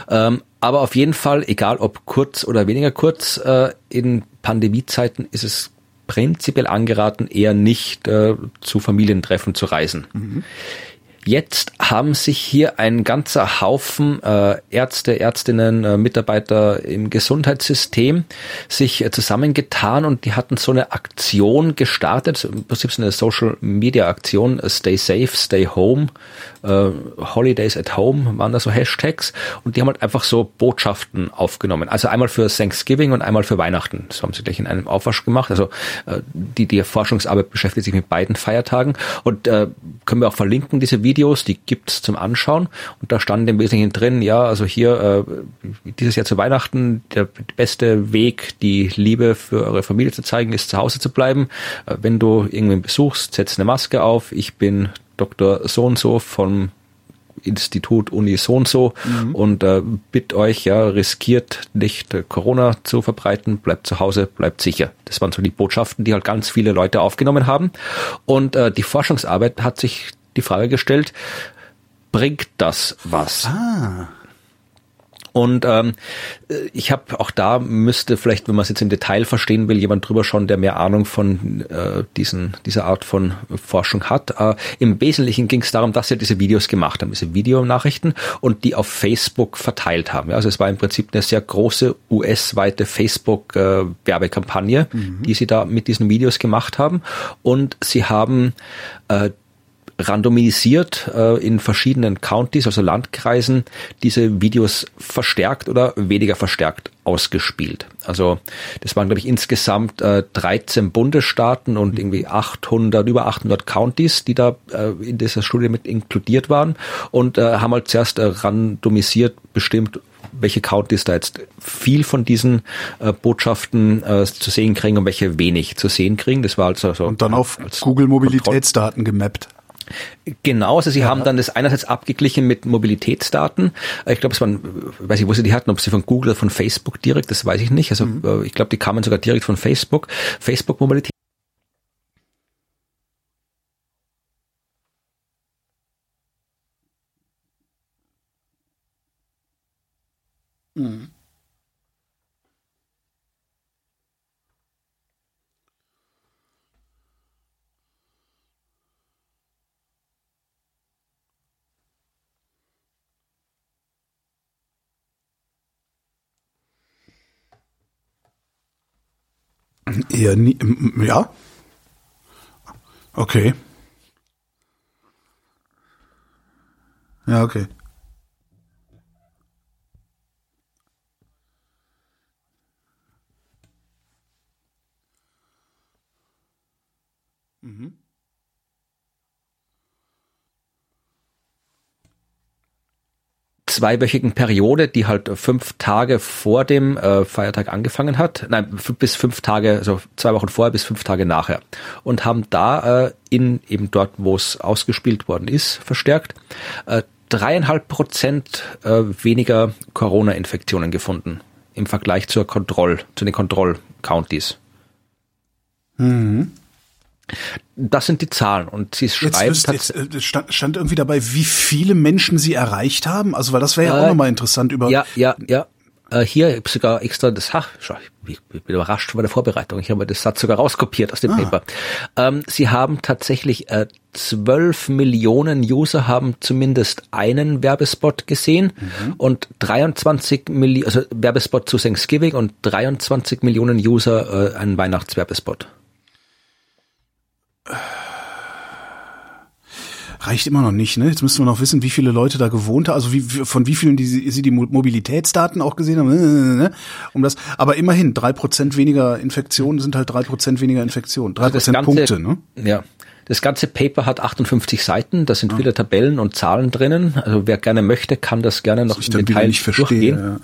Aber auf jeden Fall, egal ob kurz oder weniger kurz, in Pandemiezeiten ist es prinzipiell angeraten, eher nicht zu Familientreffen zu reisen. Mhm. Jetzt haben sich hier ein ganzer Haufen Ärzte, Ärztinnen, Mitarbeiter im Gesundheitssystem sich zusammengetan, und die hatten so eine Aktion gestartet, im Prinzip so eine Social-Media-Aktion, Stay Safe, Stay Home, Holidays at Home waren da so Hashtags, und die haben halt einfach so Botschaften aufgenommen. Also einmal für Thanksgiving und einmal für Weihnachten. Das haben sie gleich in einem Aufwasch gemacht. Also die Forschungsarbeit beschäftigt sich mit beiden Feiertagen, und können wir auch verlinken, diese Videos, die gibt's zum Anschauen, und da stand im Wesentlichen drin, ja, also hier dieses Jahr zu Weihnachten, der beste Weg, die Liebe für eure Familie zu zeigen, ist, zu Hause zu bleiben. Wenn du irgendwen besuchst, setz eine Maske auf. Ich bin Dr. So und so vom Institut Uni so und so, und bitt euch, ja, riskiert nicht Corona zu verbreiten, bleibt zu Hause, bleibt sicher. Das waren so die Botschaften, die halt ganz viele Leute aufgenommen haben, und die Forschungsarbeit hat sich die Frage gestellt, bringt das was? Und ich habe auch da müsste vielleicht, wenn man es jetzt im Detail verstehen will, jemand drüber schauen, der mehr Ahnung von dieser Art von Forschung hat. Im Wesentlichen ging es darum, dass sie diese Videos gemacht haben, diese Videonachrichten und die auf Facebook verteilt haben. Ja, also es war im Prinzip eine sehr große US-weite Facebook-Werbekampagne, die sie da mit diesen Videos gemacht haben. Und sie haben randomisiert in verschiedenen Countys, also Landkreisen, diese Videos verstärkt oder weniger verstärkt ausgespielt. Also das waren, glaube ich, insgesamt 13 Bundesstaaten und irgendwie über 800 Countys, die da in dieser Studie mit inkludiert waren und haben halt zuerst randomisiert bestimmt, welche Countys da jetzt viel von diesen Botschaften zu sehen kriegen und welche wenig zu sehen kriegen. Das war also so. Und dann auf Google-Mobilitätsdaten gemappt. Genau, also sie haben dann das einerseits abgeglichen mit Mobilitätsdaten. Ich glaube, es waren, weiß ich, wo sie die hatten, ob sie von Google oder von Facebook direkt, das weiß ich nicht. Also ich glaube, die kamen sogar direkt von Facebook. Facebook-Mobilität. Mhm. Eher nie, ja. Okay. Ja, okay. Mhm. Zweiwöchigen Periode, die halt 5 Tage vor dem Feiertag angefangen hat, also 2 Wochen vorher bis 5 Tage nachher, und haben da eben dort, wo es ausgespielt worden ist, verstärkt 3,5% weniger Corona-Infektionen gefunden im Vergleich zu den Kontroll-Counties. Mhm. Das sind die Zahlen und sie schreiben stand irgendwie dabei, wie viele Menschen sie erreicht haben. Also weil das wäre ja auch nochmal interessant über. Ja. Hier habe sogar extra das. Ich bin überrascht von der Vorbereitung. Ich habe das Satz sogar rauskopiert aus dem Paper. Sie haben tatsächlich 12 Millionen User haben zumindest einen Werbespot gesehen und 23 Millionen, also Werbespot zu Thanksgiving und 23 Millionen User einen Weihnachtswerbespot. Reicht immer noch nicht, ne? Jetzt müssen wir noch wissen, wie viele Leute da gewohnt haben, also von wie vielen sie die Mobilitätsdaten auch gesehen haben, ne? Um das, aber immerhin 3% weniger Infektionen sind halt 3% weniger Infektionen, 3% Punkte, ne? Ja. Das ganze Paper hat 58 Seiten, da sind viele Tabellen und Zahlen drinnen. Also wer gerne möchte, kann das gerne noch im Detail durchgehen.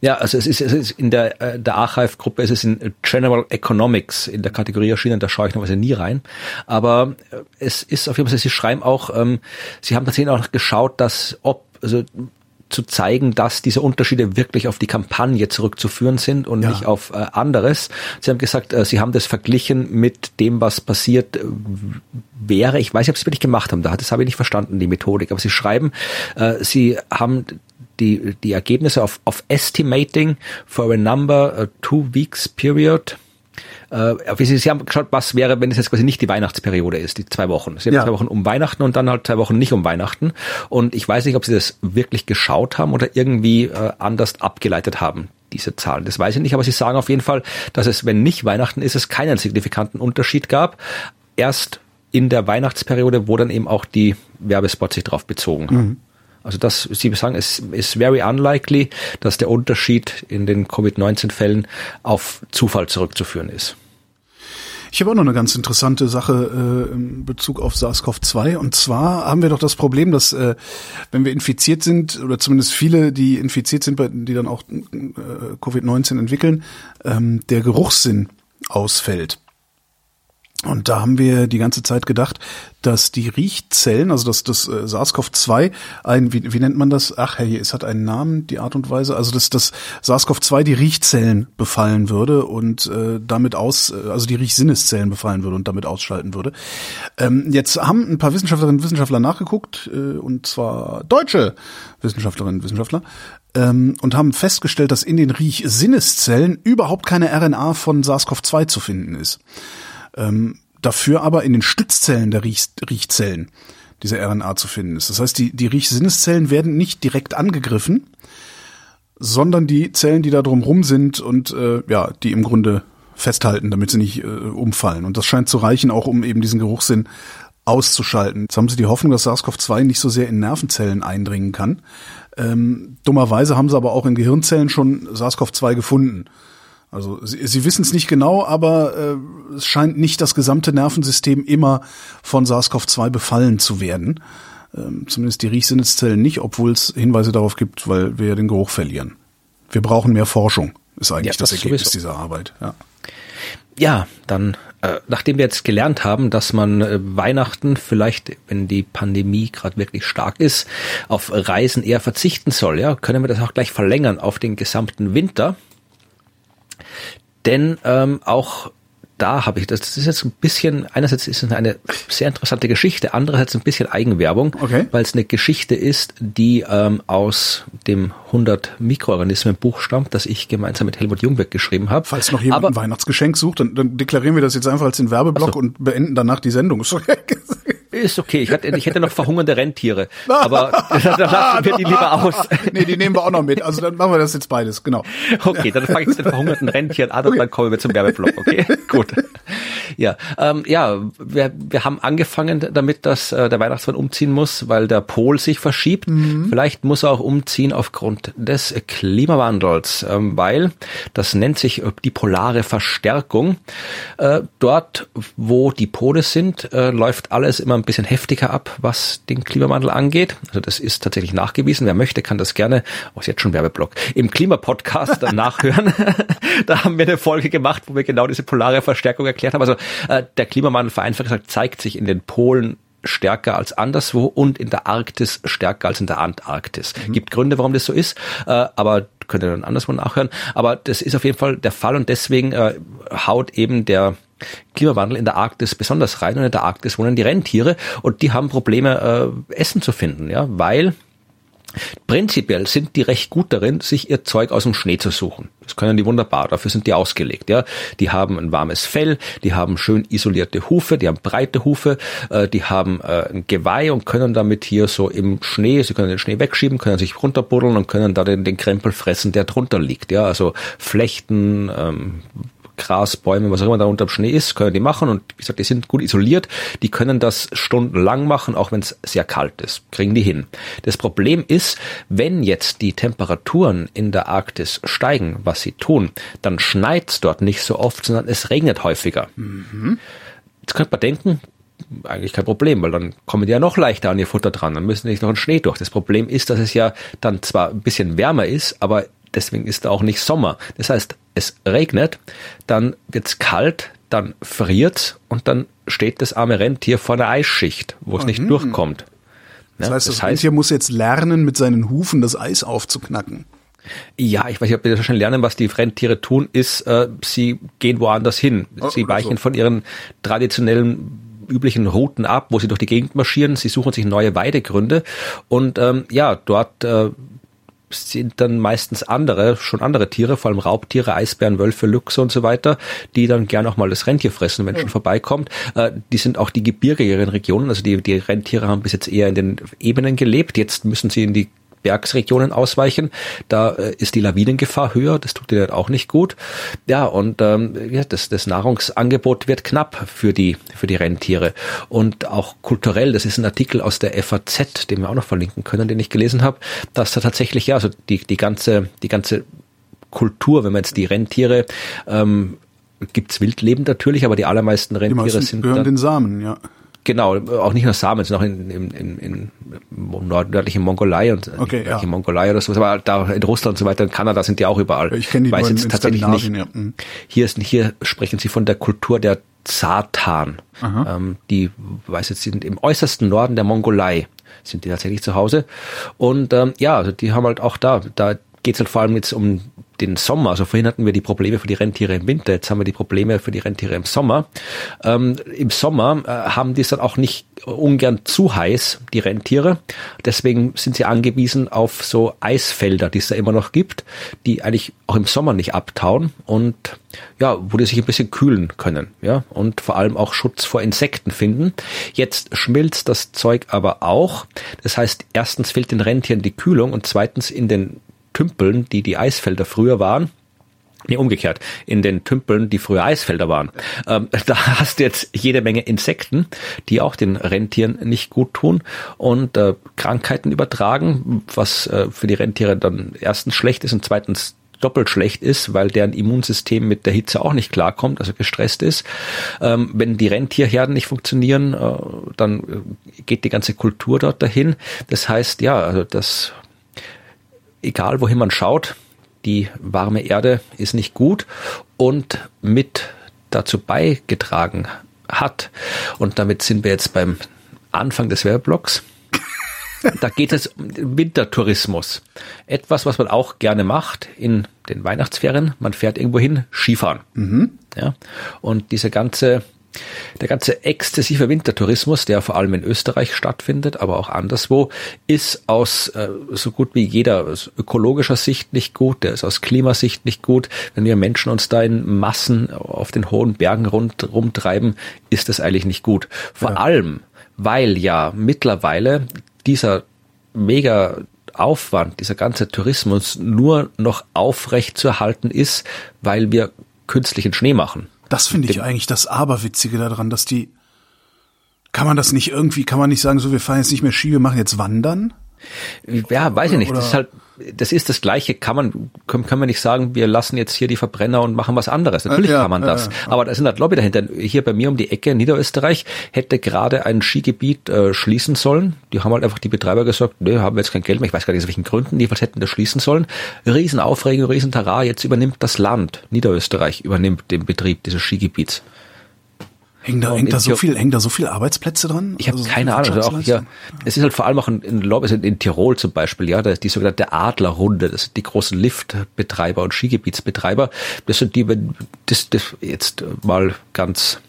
Ja, also es ist in der Archive-Gruppe, es ist in General Economics in der Kategorie erschienen, da schaue ich normalerweise nie rein. Aber es ist auf jeden Fall, sie schreiben auch, sie haben tatsächlich auch geschaut, zu zeigen, dass diese Unterschiede wirklich auf die Kampagne zurückzuführen sind und nicht auf anderes. Sie haben gesagt, sie haben das verglichen mit dem, was passiert wäre. Ich weiß nicht, ob sie es wirklich gemacht haben. Das habe ich nicht verstanden, die Methodik. Aber sie schreiben, sie haben die Ergebnisse auf Estimating for a number 2 weeks period. Sie haben geschaut, was wäre, wenn es jetzt quasi nicht die Weihnachtsperiode ist, die 2 Wochen. Sie haben 2 Wochen um Weihnachten und dann halt 2 Wochen nicht um Weihnachten. Und ich weiß nicht, ob sie das wirklich geschaut haben oder irgendwie anders abgeleitet haben, diese Zahlen. Das weiß ich nicht, aber sie sagen auf jeden Fall, dass es, wenn nicht Weihnachten ist, es keinen signifikanten Unterschied gab. Erst in der Weihnachtsperiode, wo dann eben auch die Werbespots sich drauf bezogen haben. Mhm. Also sie sagen, es ist very unlikely, dass der Unterschied in den Covid-19-Fällen auf Zufall zurückzuführen ist. Ich habe auch noch eine ganz interessante Sache in Bezug auf SARS-CoV-2. Und zwar haben wir doch das Problem, dass wenn wir infiziert sind, oder zumindest viele, die infiziert sind, die dann auch Covid-19 entwickeln, der Geruchssinn ausfällt. Und da haben wir die ganze Zeit gedacht, dass die Riechzellen, also das SARS-CoV-2, wie nennt man das? Ach, hey, es hat einen Namen, die Art und Weise. Also dass das SARS-CoV-2 die Riechzellen befallen würde und damit also die Riechsinneszellen befallen würde und damit ausschalten würde. Jetzt haben ein paar Wissenschaftlerinnen und Wissenschaftler nachgeguckt, und zwar deutsche Wissenschaftlerinnen und Wissenschaftler, und haben festgestellt, dass in den Riechsinneszellen überhaupt keine RNA von SARS-CoV-2 zu finden ist. Dafür aber in den Stützzellen der Riechzellen diese RNA zu finden ist. Das heißt, die Riechsinneszellen werden nicht direkt angegriffen, sondern die Zellen, die da drumrum sind und die im Grunde festhalten, damit sie nicht umfallen. Und das scheint zu reichen, auch um eben diesen Geruchssinn auszuschalten. Jetzt haben sie die Hoffnung, dass SARS-CoV-2 nicht so sehr in Nervenzellen eindringen kann. Dummerweise haben sie aber auch in Gehirnzellen schon SARS-CoV-2 gefunden. Also sie wissen es nicht genau, aber es scheint nicht das gesamte Nervensystem immer von SARS-CoV-2 befallen zu werden. Zumindest die Riechsinneszellen nicht, obwohl es Hinweise darauf gibt, weil wir den Geruch verlieren. Wir brauchen mehr Forschung, ist eigentlich das Ergebnis dieser Arbeit. Ja, dann, nachdem wir jetzt gelernt haben, dass man Weihnachten vielleicht, wenn die Pandemie gerade wirklich stark ist, auf Reisen eher verzichten soll, ja, können wir das auch gleich verlängern auf den gesamten Winter. Denn auch da habe ich das. Das ist jetzt ein bisschen, einerseits ist es eine sehr interessante Geschichte, andererseits ein bisschen Eigenwerbung, okay, weil es eine Geschichte ist, die aus dem 100 Mikroorganismen Buch stammt, das ich gemeinsam mit Helmut Jungwirth geschrieben habe. Falls noch jemand ein Weihnachtsgeschenk sucht, dann deklarieren wir das jetzt einfach als den Werbeblock und beenden danach die Sendung. Ist okay, ich hätte noch verhungernde Rentiere, aber dann lassen wir die lieber aus. Nee, die nehmen wir auch noch mit, also dann machen wir das jetzt beides, genau. Okay, dann fange ich mit den verhungerten Rentieren an und dann kommen wir zum Werbeblock, okay? Gut. Ja, wir haben angefangen damit, dass der Weihnachtsmann umziehen muss, weil der Pol sich verschiebt. Mhm. Vielleicht muss er auch umziehen aufgrund des Klimawandels, weil das nennt sich die polare Verstärkung. Dort, wo die Pole sind, läuft alles immer ein bisschen heftiger ab, was den Klimawandel angeht. Also das ist tatsächlich nachgewiesen. Wer möchte, kann das gerne, ist jetzt schon Werbeblock, im Klimapodcast nachhören. Da haben wir eine Folge gemacht, wo wir genau diese polare Verstärkung erklärt haben. Also der Klimawandel, vereinfacht gesagt, zeigt sich in den Polen stärker als anderswo und in der Arktis stärker als in der Antarktis. Mhm. Gibt Gründe, warum das so ist, aber könnt ihr dann anderswo nachhören. Aber das ist auf jeden Fall der Fall und deswegen haut eben der Klimawandel in der Arktis besonders rein und in der Arktis wohnen die Rentiere und die haben Probleme, Essen zu finden, ja, weil prinzipiell sind die recht gut darin, sich ihr Zeug aus dem Schnee zu suchen. Das können die wunderbar, dafür sind die ausgelegt, ja. Die haben ein warmes Fell, die haben schön isolierte Hufe, die haben breite Hufe, die haben ein Geweih und können damit hier so im Schnee, sie können den Schnee wegschieben, können sich runterbuddeln und können da den Krempel fressen, der drunter liegt, ja. Also Flechten, Gras, Bäume, was auch immer da unterm Schnee ist, können die machen und wie gesagt, die sind gut isoliert, die können das stundenlang machen, auch wenn es sehr kalt ist, kriegen die hin. Das Problem ist, wenn jetzt die Temperaturen in der Arktis steigen, was sie tun, dann schneit's dort nicht so oft, sondern es regnet häufiger. Mhm. Jetzt könnte man denken, eigentlich kein Problem, weil dann kommen die ja noch leichter an ihr Futter dran, dann müssen die nicht noch in Schnee durch. Das Problem ist, dass es ja dann zwar ein bisschen wärmer ist, aber deswegen ist da auch nicht Sommer. Das heißt, es regnet, dann wird's kalt, dann friert's und dann steht das arme Rentier vor einer Eisschicht, wo es nicht durchkommt. Ja, das heißt, Rentier muss jetzt lernen, mit seinen Hufen das Eis aufzuknacken. Ja, ich weiß nicht, ob wir das schon lernen, was die Rentiere tun, ist, sie gehen woanders hin. Sie weichen von ihren traditionellen üblichen Routen ab, wo sie durch die Gegend marschieren. Sie suchen sich neue Weidegründe und dort sind dann meistens andere Tiere, vor allem Raubtiere, Eisbären, Wölfe, Luchse und so weiter, die dann gern auch mal das Rentier fressen, wenn schon vorbeikommt. Die sind auch die gebirgigeren Regionen, also die Rentiere haben bis jetzt eher in den Ebenen gelebt, jetzt müssen sie in die Bergsregionen ausweichen, da ist die Lawinengefahr höher, das tut dir auch nicht gut. Ja, und das Nahrungsangebot wird knapp für die Rentiere. Und auch kulturell, das ist ein Artikel aus der FAZ, den wir auch noch verlinken können, den ich gelesen habe, dass da tatsächlich die ganze Kultur, wenn man jetzt die Rentiere gibt's Wildleben natürlich, aber die allermeisten Rentiere gehören den Samen, ja. Genau, auch nicht nur Samen, sondern auch in nördlichen Mongolei und Mongolei oder sowas, aber da in Russland und so weiter, in Kanada sind die auch überall. Ich kenne die nur in Skandinavien, ja. Hier sprechen sie von der Kultur der Zatan. Die weiß jetzt, sind im äußersten Norden der Mongolei, sind die tatsächlich zu Hause. Und ja, also die haben halt auch da geht es halt vor allem jetzt um den Sommer. Also vorhin hatten wir die Probleme für die Rentiere im Winter, jetzt haben wir die Probleme für die Rentiere im Sommer. Im Sommer haben die es dann auch nicht ungern zu heiß, die Rentiere. Deswegen sind sie angewiesen auf so Eisfelder, die es da immer noch gibt, die eigentlich auch im Sommer nicht abtauen und ja, wo die sich ein bisschen kühlen können, ja, und vor allem auch Schutz vor Insekten finden. Jetzt schmilzt das Zeug aber auch. Das heißt, erstens fehlt den Rentieren die Kühlung und zweitens in den Tümpeln, die Eisfelder früher waren. Nee, umgekehrt. In den Tümpeln, die früher Eisfelder waren. Da hast du jetzt jede Menge Insekten, die auch den Rentieren nicht gut tun und Krankheiten übertragen, was für die Rentiere dann erstens schlecht ist und zweitens doppelt schlecht ist, weil deren Immunsystem mit der Hitze auch nicht klarkommt, also gestresst ist. Wenn die Rentierherden nicht funktionieren, dann geht die ganze Kultur dort dahin. Das heißt, ja, also das... Egal, wohin man schaut, die warme Erde ist nicht gut und mit dazu beigetragen hat. Und damit sind wir jetzt beim Anfang des Werbeblocks. Da geht es um Wintertourismus. Etwas, was man auch gerne macht in den Weihnachtsferien. Man fährt irgendwo hin, Skifahren. Ja. Und der ganze exzessive Wintertourismus, der vor allem in Österreich stattfindet, aber auch anderswo, ist aus so gut wie jeder ökologischer Sicht nicht gut, der ist aus Klimasicht nicht gut. Wenn wir Menschen uns da in Massen auf den hohen Bergen rumtreiben, ist das eigentlich nicht gut. Vor allem, weil ja mittlerweile dieser mega Aufwand, dieser ganze Tourismus nur noch aufrecht zu erhalten ist, weil wir künstlichen Schnee machen. Das finde ich eigentlich das Aberwitzige daran, dass die, kann man nicht sagen, so, wir fahren jetzt nicht mehr Ski, wir machen jetzt Wandern? Ja, weiß ich nicht. Das ist das Gleiche. Kann man nicht sagen, wir lassen jetzt hier die Verbrenner und machen was anderes. Natürlich kann man das. Aber da sind halt Lobby dahinter. Hier bei mir um die Ecke in Niederösterreich hätte gerade ein Skigebiet schließen sollen. Die haben halt einfach die Betreiber gesagt, nee, haben wir jetzt kein Geld mehr. Ich weiß gar nicht, aus welchen Gründen. Jedenfalls hätten das schließen sollen. Riesenaufregung, Riesentara. Jetzt übernimmt das Land. Niederösterreich übernimmt den Betrieb dieses Skigebiets. Hängen da so viel Arbeitsplätze dran? Ich habe keine Ahnung. Also auch hier, es ist halt vor allem auch in Tirol zum Beispiel, ja, da ist die sogenannte Adlerrunde, das sind die großen Liftbetreiber und Skigebietsbetreiber. Das sind die, das jetzt mal ganz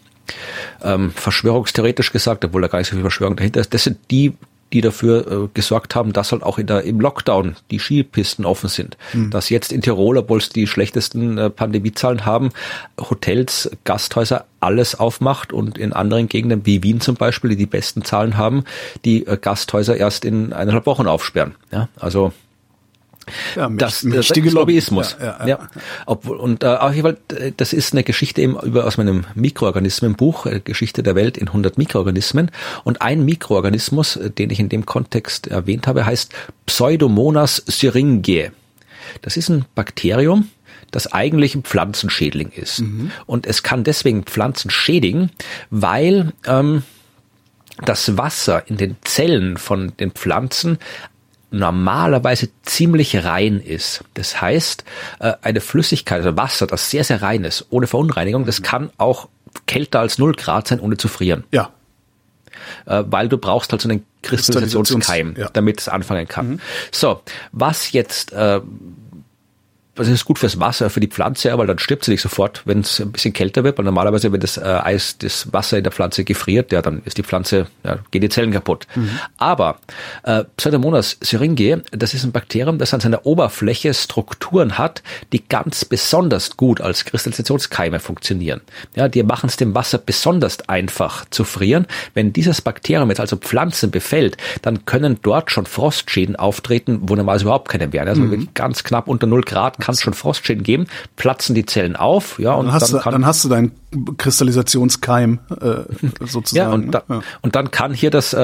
verschwörungstheoretisch gesagt, obwohl da gar nicht so viel Verschwörung dahinter ist, das sind die dafür gesorgt haben, dass halt auch im Lockdown die Skipisten offen sind. Dass jetzt in Tirol, obwohl es die schlechtesten Pandemiezahlen haben, Hotels, Gasthäuser, alles aufmacht und in anderen Gegenden wie Wien zum Beispiel, die besten Zahlen haben, die Gasthäuser erst in 1,5 Wochen aufsperren. Ja, also das ist Lobbyismus. Das ist eine Geschichte eben aus meinem Mikroorganismenbuch, Geschichte der Welt in 100 Mikroorganismen. Und ein Mikroorganismus, den ich in dem Kontext erwähnt habe, heißt Pseudomonas syringae. Das ist ein Bakterium, das eigentlich ein Pflanzenschädling ist. Und es kann deswegen Pflanzen schädigen, weil das Wasser in den Zellen von den Pflanzen normalerweise ziemlich rein ist. Das heißt, eine Flüssigkeit, also Wasser, das sehr, sehr rein ist, ohne Verunreinigung, das kann auch kälter als 0 Grad sein, ohne zu frieren. Ja. Weil du brauchst halt so einen Kristallisationskeim, damit es anfangen kann. So, was jetzt... Das ist gut fürs Wasser, für die Pflanze, weil dann stirbt sie nicht sofort, wenn es ein bisschen kälter wird. Weil normalerweise, wenn das Eis, das Wasser in der Pflanze gefriert, ja, dann ist die Pflanze, ja, gehen die Zellen kaputt. Aber Pseudomonas syringae, das ist ein Bakterium, das an seiner Oberfläche Strukturen hat, die ganz besonders gut als Kristallisationskeime funktionieren. Ja, die machen es dem Wasser besonders einfach zu frieren. Wenn dieses Bakterium jetzt also Pflanzen befällt, dann können dort schon Frostschäden auftreten, wo normalerweise überhaupt keine wären. Also ganz knapp unter 0 Grad kann es schon Frostschäden geben, platzen die Zellen auf, ja, und dann hast du deinen Kristallisationskeim sozusagen. Und dann kann hier das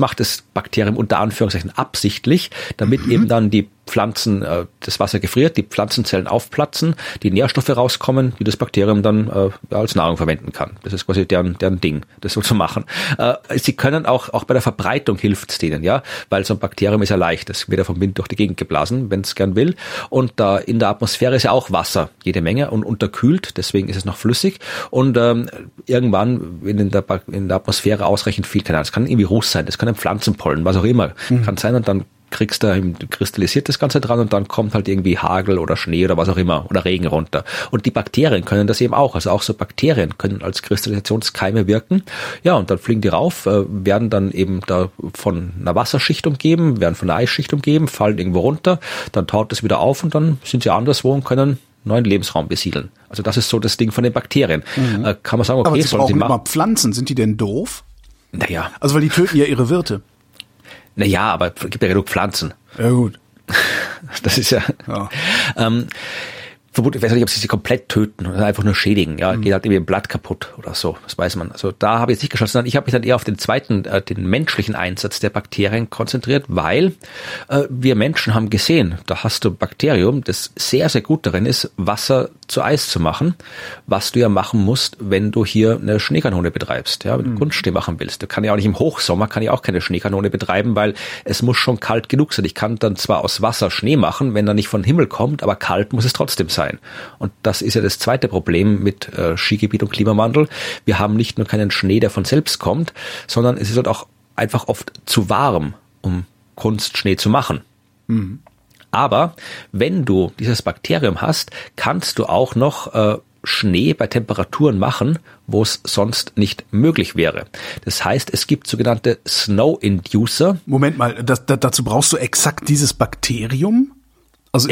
macht das Bakterium unter Anführungszeichen absichtlich, damit eben dann die Pflanzen, das Wasser gefriert, die Pflanzenzellen aufplatzen, die Nährstoffe rauskommen, die das Bakterium dann als Nahrung verwenden kann. Das ist quasi deren Ding, das so zu machen. Sie können auch bei der Verbreitung hilft es denen, ja, weil so ein Bakterium ist ja leicht, es wird ja vom Wind durch die Gegend geblasen, wenn es gern will. Und da in der Atmosphäre ist ja auch Wasser, jede Menge, und unterkühlt, deswegen ist es noch flüssig. Und irgendwann, wenn in der Atmosphäre ausreichend viel, keine Ahnung, das kann ein Virus sein, das kann ein Pflanzenpollen, was auch immer, kann sein, und dann kriegst da kristallisiert das Ganze dran und dann kommt halt irgendwie Hagel oder Schnee oder was auch immer oder Regen runter. Und die Bakterien können das eben auch. Also auch so Bakterien können als Kristallisationskeime wirken. Ja, und dann fliegen die rauf, werden dann eben da von einer Wasserschicht umgeben, werden von einer Eisschicht umgeben, fallen irgendwo runter, dann taut es wieder auf und dann sind sie anderswo und können neuen Lebensraum besiedeln. Also das ist so das Ding von den Bakterien. Mhm. Kann man sagen, okay, aber sie brauchen immer Pflanzen. Sind die denn doof? Naja. Also weil die töten ja ihre Wirte. Naja, aber es gibt ja genug Pflanzen. Ja, gut. Das ist ja. Vermutlich, ich weiß nicht, ob sie komplett töten oder einfach nur schädigen. Ja, geht halt irgendwie ein Blatt kaputt oder so. Das weiß man. Also da habe ich jetzt nicht geschaut, sondern ich habe mich dann eher auf den zweiten, den menschlichen Einsatz der Bakterien konzentriert, weil wir Menschen haben gesehen, da hast du ein Bakterium, das sehr, sehr gut darin ist, Wasser zu Eis zu machen, was du ja machen musst, wenn du hier eine Schneekanone betreibst, ja, wenn du Kunstschnee machen willst. Du kannst ja auch nicht im Hochsommer, kann ich auch keine Schneekanone betreiben, weil es muss schon kalt genug sein. Ich kann dann zwar aus Wasser Schnee machen, wenn er nicht von Himmel kommt, aber kalt muss es trotzdem sein. Und das ist ja das zweite Problem mit Skigebiet und Klimawandel. Wir haben nicht nur keinen Schnee, der von selbst kommt, sondern es ist halt auch einfach oft zu warm, um Kunstschnee zu machen. Mhm. Aber wenn du dieses Bakterium hast, kannst du auch noch Schnee bei Temperaturen machen, wo es sonst nicht möglich wäre. Das heißt, es gibt sogenannte Snow-Inducer. Moment mal, dazu brauchst du exakt dieses Bakterium? Also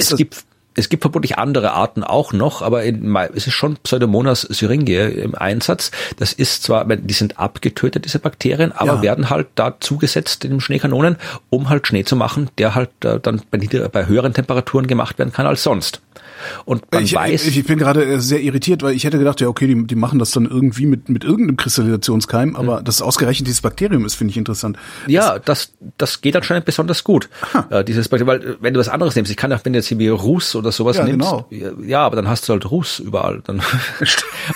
es gibt vermutlich andere Arten auch noch, aber es ist schon Pseudomonas syringae im Einsatz. Das ist zwar, die sind abgetötet, diese Bakterien, aber werden halt da zugesetzt in den Schneekanonen, um halt Schnee zu machen, der halt dann bei höheren Temperaturen gemacht werden kann als sonst. Und ich bin gerade sehr irritiert, weil ich hätte gedacht, ja okay, die machen das dann irgendwie mit irgendeinem Kristallisationskeim, aber dass ausgerechnet dieses Bakterium ist, finde ich interessant. Ja, das geht anscheinend besonders gut, dieses Bakterium, weil wenn du was anderes nimmst, ich kann auch, wenn du jetzt irgendwie Ruß oder sowas nimmst, ja, aber dann hast du halt Ruß überall. Dann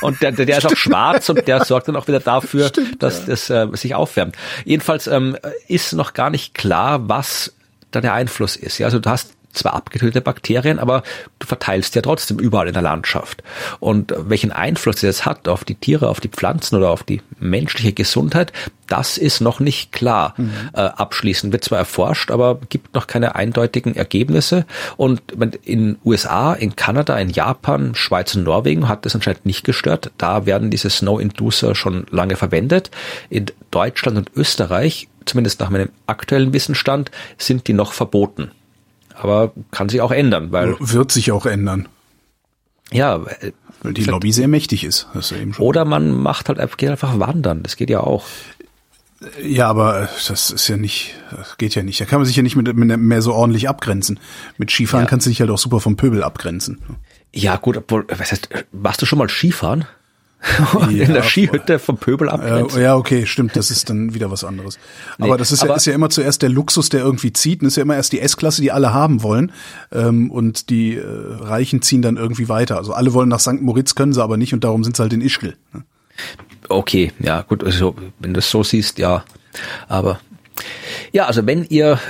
und der ist auch schwarz und der sorgt dann auch wieder dafür, dass das sich aufwärmt. Jedenfalls ist noch gar nicht klar, was da der Einfluss ist. Ja, also du hast zwar abgetötete Bakterien, aber du verteilst ja trotzdem überall in der Landschaft. Und welchen Einfluss das hat auf die Tiere, auf die Pflanzen oder auf die menschliche Gesundheit, das ist noch nicht klar. Abschließend wird zwar erforscht, aber gibt noch keine eindeutigen Ergebnisse. Und in USA, in Kanada, in Japan, Schweiz und Norwegen hat das anscheinend nicht gestört. Da werden diese Snow-Inducer schon lange verwendet. In Deutschland und Österreich, zumindest nach meinem aktuellen Wissensstand, sind die noch verboten. Aber kann sich auch ändern, weil... Wird sich auch ändern. Ja. Weil die Lobby sehr mächtig ist. Hast du eben schon. Oder man macht halt, geht einfach wandern. Das geht ja auch. Ja, aber das ist ja nicht, das geht ja nicht. Da kann man sich ja nicht mehr so ordentlich abgrenzen. Mit Skifahren kannst du dich halt auch super vom Pöbel abgrenzen. Ja, gut, obwohl, was heißt, warst du schon mal Skifahren? In der Skihütte vom Pöbel abgrenzen. Ja, okay, stimmt, das ist dann wieder was anderes. Nee, aber das ist ja immer zuerst der Luxus, der irgendwie zieht, und ist ja immer erst die S-Klasse, die alle haben wollen, und die Reichen ziehen dann irgendwie weiter. Also alle wollen nach St. Moritz, können sie aber nicht, und darum sind sie halt in Ischgl. Okay, ja, gut, also wenn du es so siehst, ja, aber ja, also wenn ihr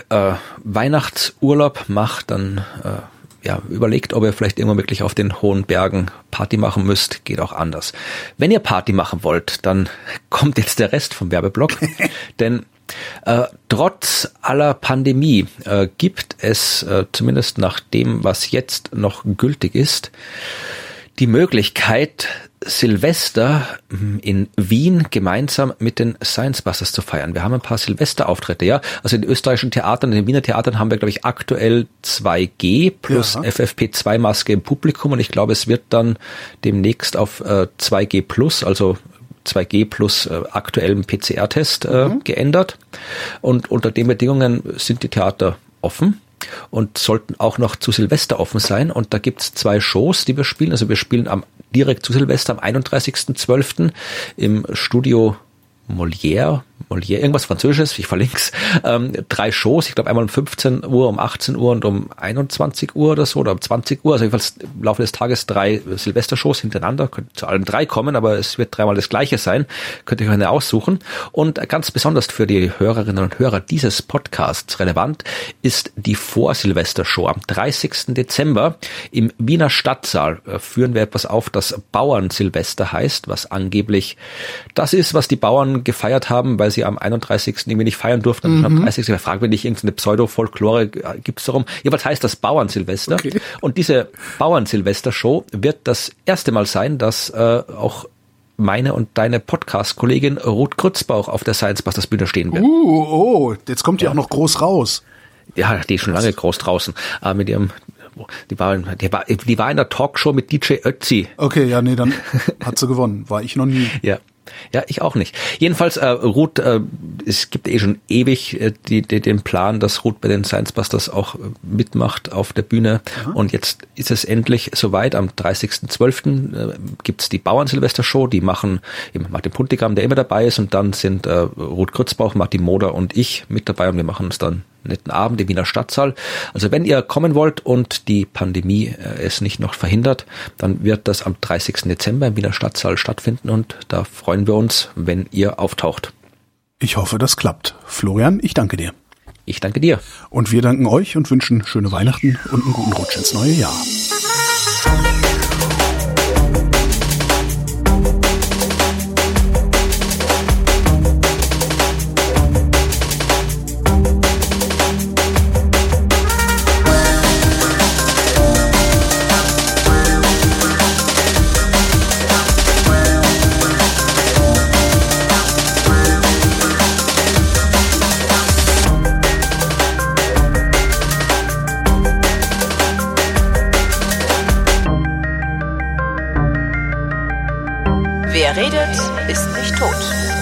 Weihnachtsurlaub macht, dann überlegt, ob ihr vielleicht irgendwann wirklich auf den hohen Bergen Party machen müsst, geht auch anders. Wenn ihr Party machen wollt, dann kommt jetzt der Rest vom Werbeblock, denn trotz aller Pandemie gibt es, zumindest nach dem, was jetzt noch gültig ist, die Möglichkeit, Silvester in Wien gemeinsam mit den Science-Busters zu feiern. Wir haben ein paar Silvesterauftritte, ja. Also in den österreichischen Theatern, in den Wiener Theatern haben wir, glaube ich, aktuell 2G plus FFP2-Maske im Publikum, und ich glaube, es wird dann demnächst auf 2G plus, also 2G plus aktuellem PCR-Test geändert. Und unter den Bedingungen sind die Theater offen und sollten auch noch zu Silvester offen sein. Und da gibt's 2 Shows, die wir spielen. Also wir spielen direkt zu Silvester am 31.12. im Studio Molière, Molière, irgendwas Französisches, ich verlinke es, 3 Shows, ich glaube einmal um 15 Uhr, um 18 Uhr und um 21 Uhr oder so oder um 20 Uhr, also jedenfalls im Laufe des Tages 3 Silvestershows hintereinander, könnt zu allen 3 kommen, aber es wird 3-mal das Gleiche sein, könnt ihr euch eine aussuchen. Und ganz besonders für die Hörerinnen und Hörer dieses Podcasts relevant ist die Vor-Silvester-Show am 30. Dezember im Wiener Stadtsaal. Führen wir etwas auf, das Bauern-Silvester heißt, was angeblich das ist, was die Bauern gefeiert haben, weil sie am 31. irgendwie nicht feiern durften. Mhm. Am 30. Frage mich, irgendeine Pseudo-Folklore gibt es darum. Jedenfalls heißt das Bauern-Silvester. Okay. Und diese Bauern-Silvester-Show wird das erste Mal sein, dass auch meine und deine Podcast-Kollegin Ruth Grützbauch auf der Science Busters Bühne stehen wird. Jetzt kommt die auch noch groß raus. Ja, die ist schon lange groß draußen. Mit ihrem, die war in der Talkshow mit DJ Ötzi. Okay, ja, nee, dann hat sie gewonnen. War ich noch nie. Ja, ich auch nicht. Jedenfalls, Ruth, es gibt schon ewig den Plan, dass Ruth bei den Science Busters auch mitmacht auf der Bühne. Mhm. Und jetzt ist es endlich soweit. Am 30.12. gibt's die Bauern-Silvester-Show. Die machen eben Martin Puntigam, der immer dabei ist. Und dann sind Ruth Grützbauch, Martin Moder und ich mit dabei. Und wir machen uns dann netten Abend im Wiener Stadtsaal. Also wenn ihr kommen wollt und die Pandemie es nicht noch verhindert, dann wird das am 30. Dezember im Wiener Stadtsaal stattfinden und da freuen wir uns, wenn ihr auftaucht. Ich hoffe, das klappt. Florian, ich danke dir. Ich danke dir. Und wir danken euch und wünschen schöne Weihnachten und einen guten Rutsch ins neue Jahr. Wer redet, ist nicht tot.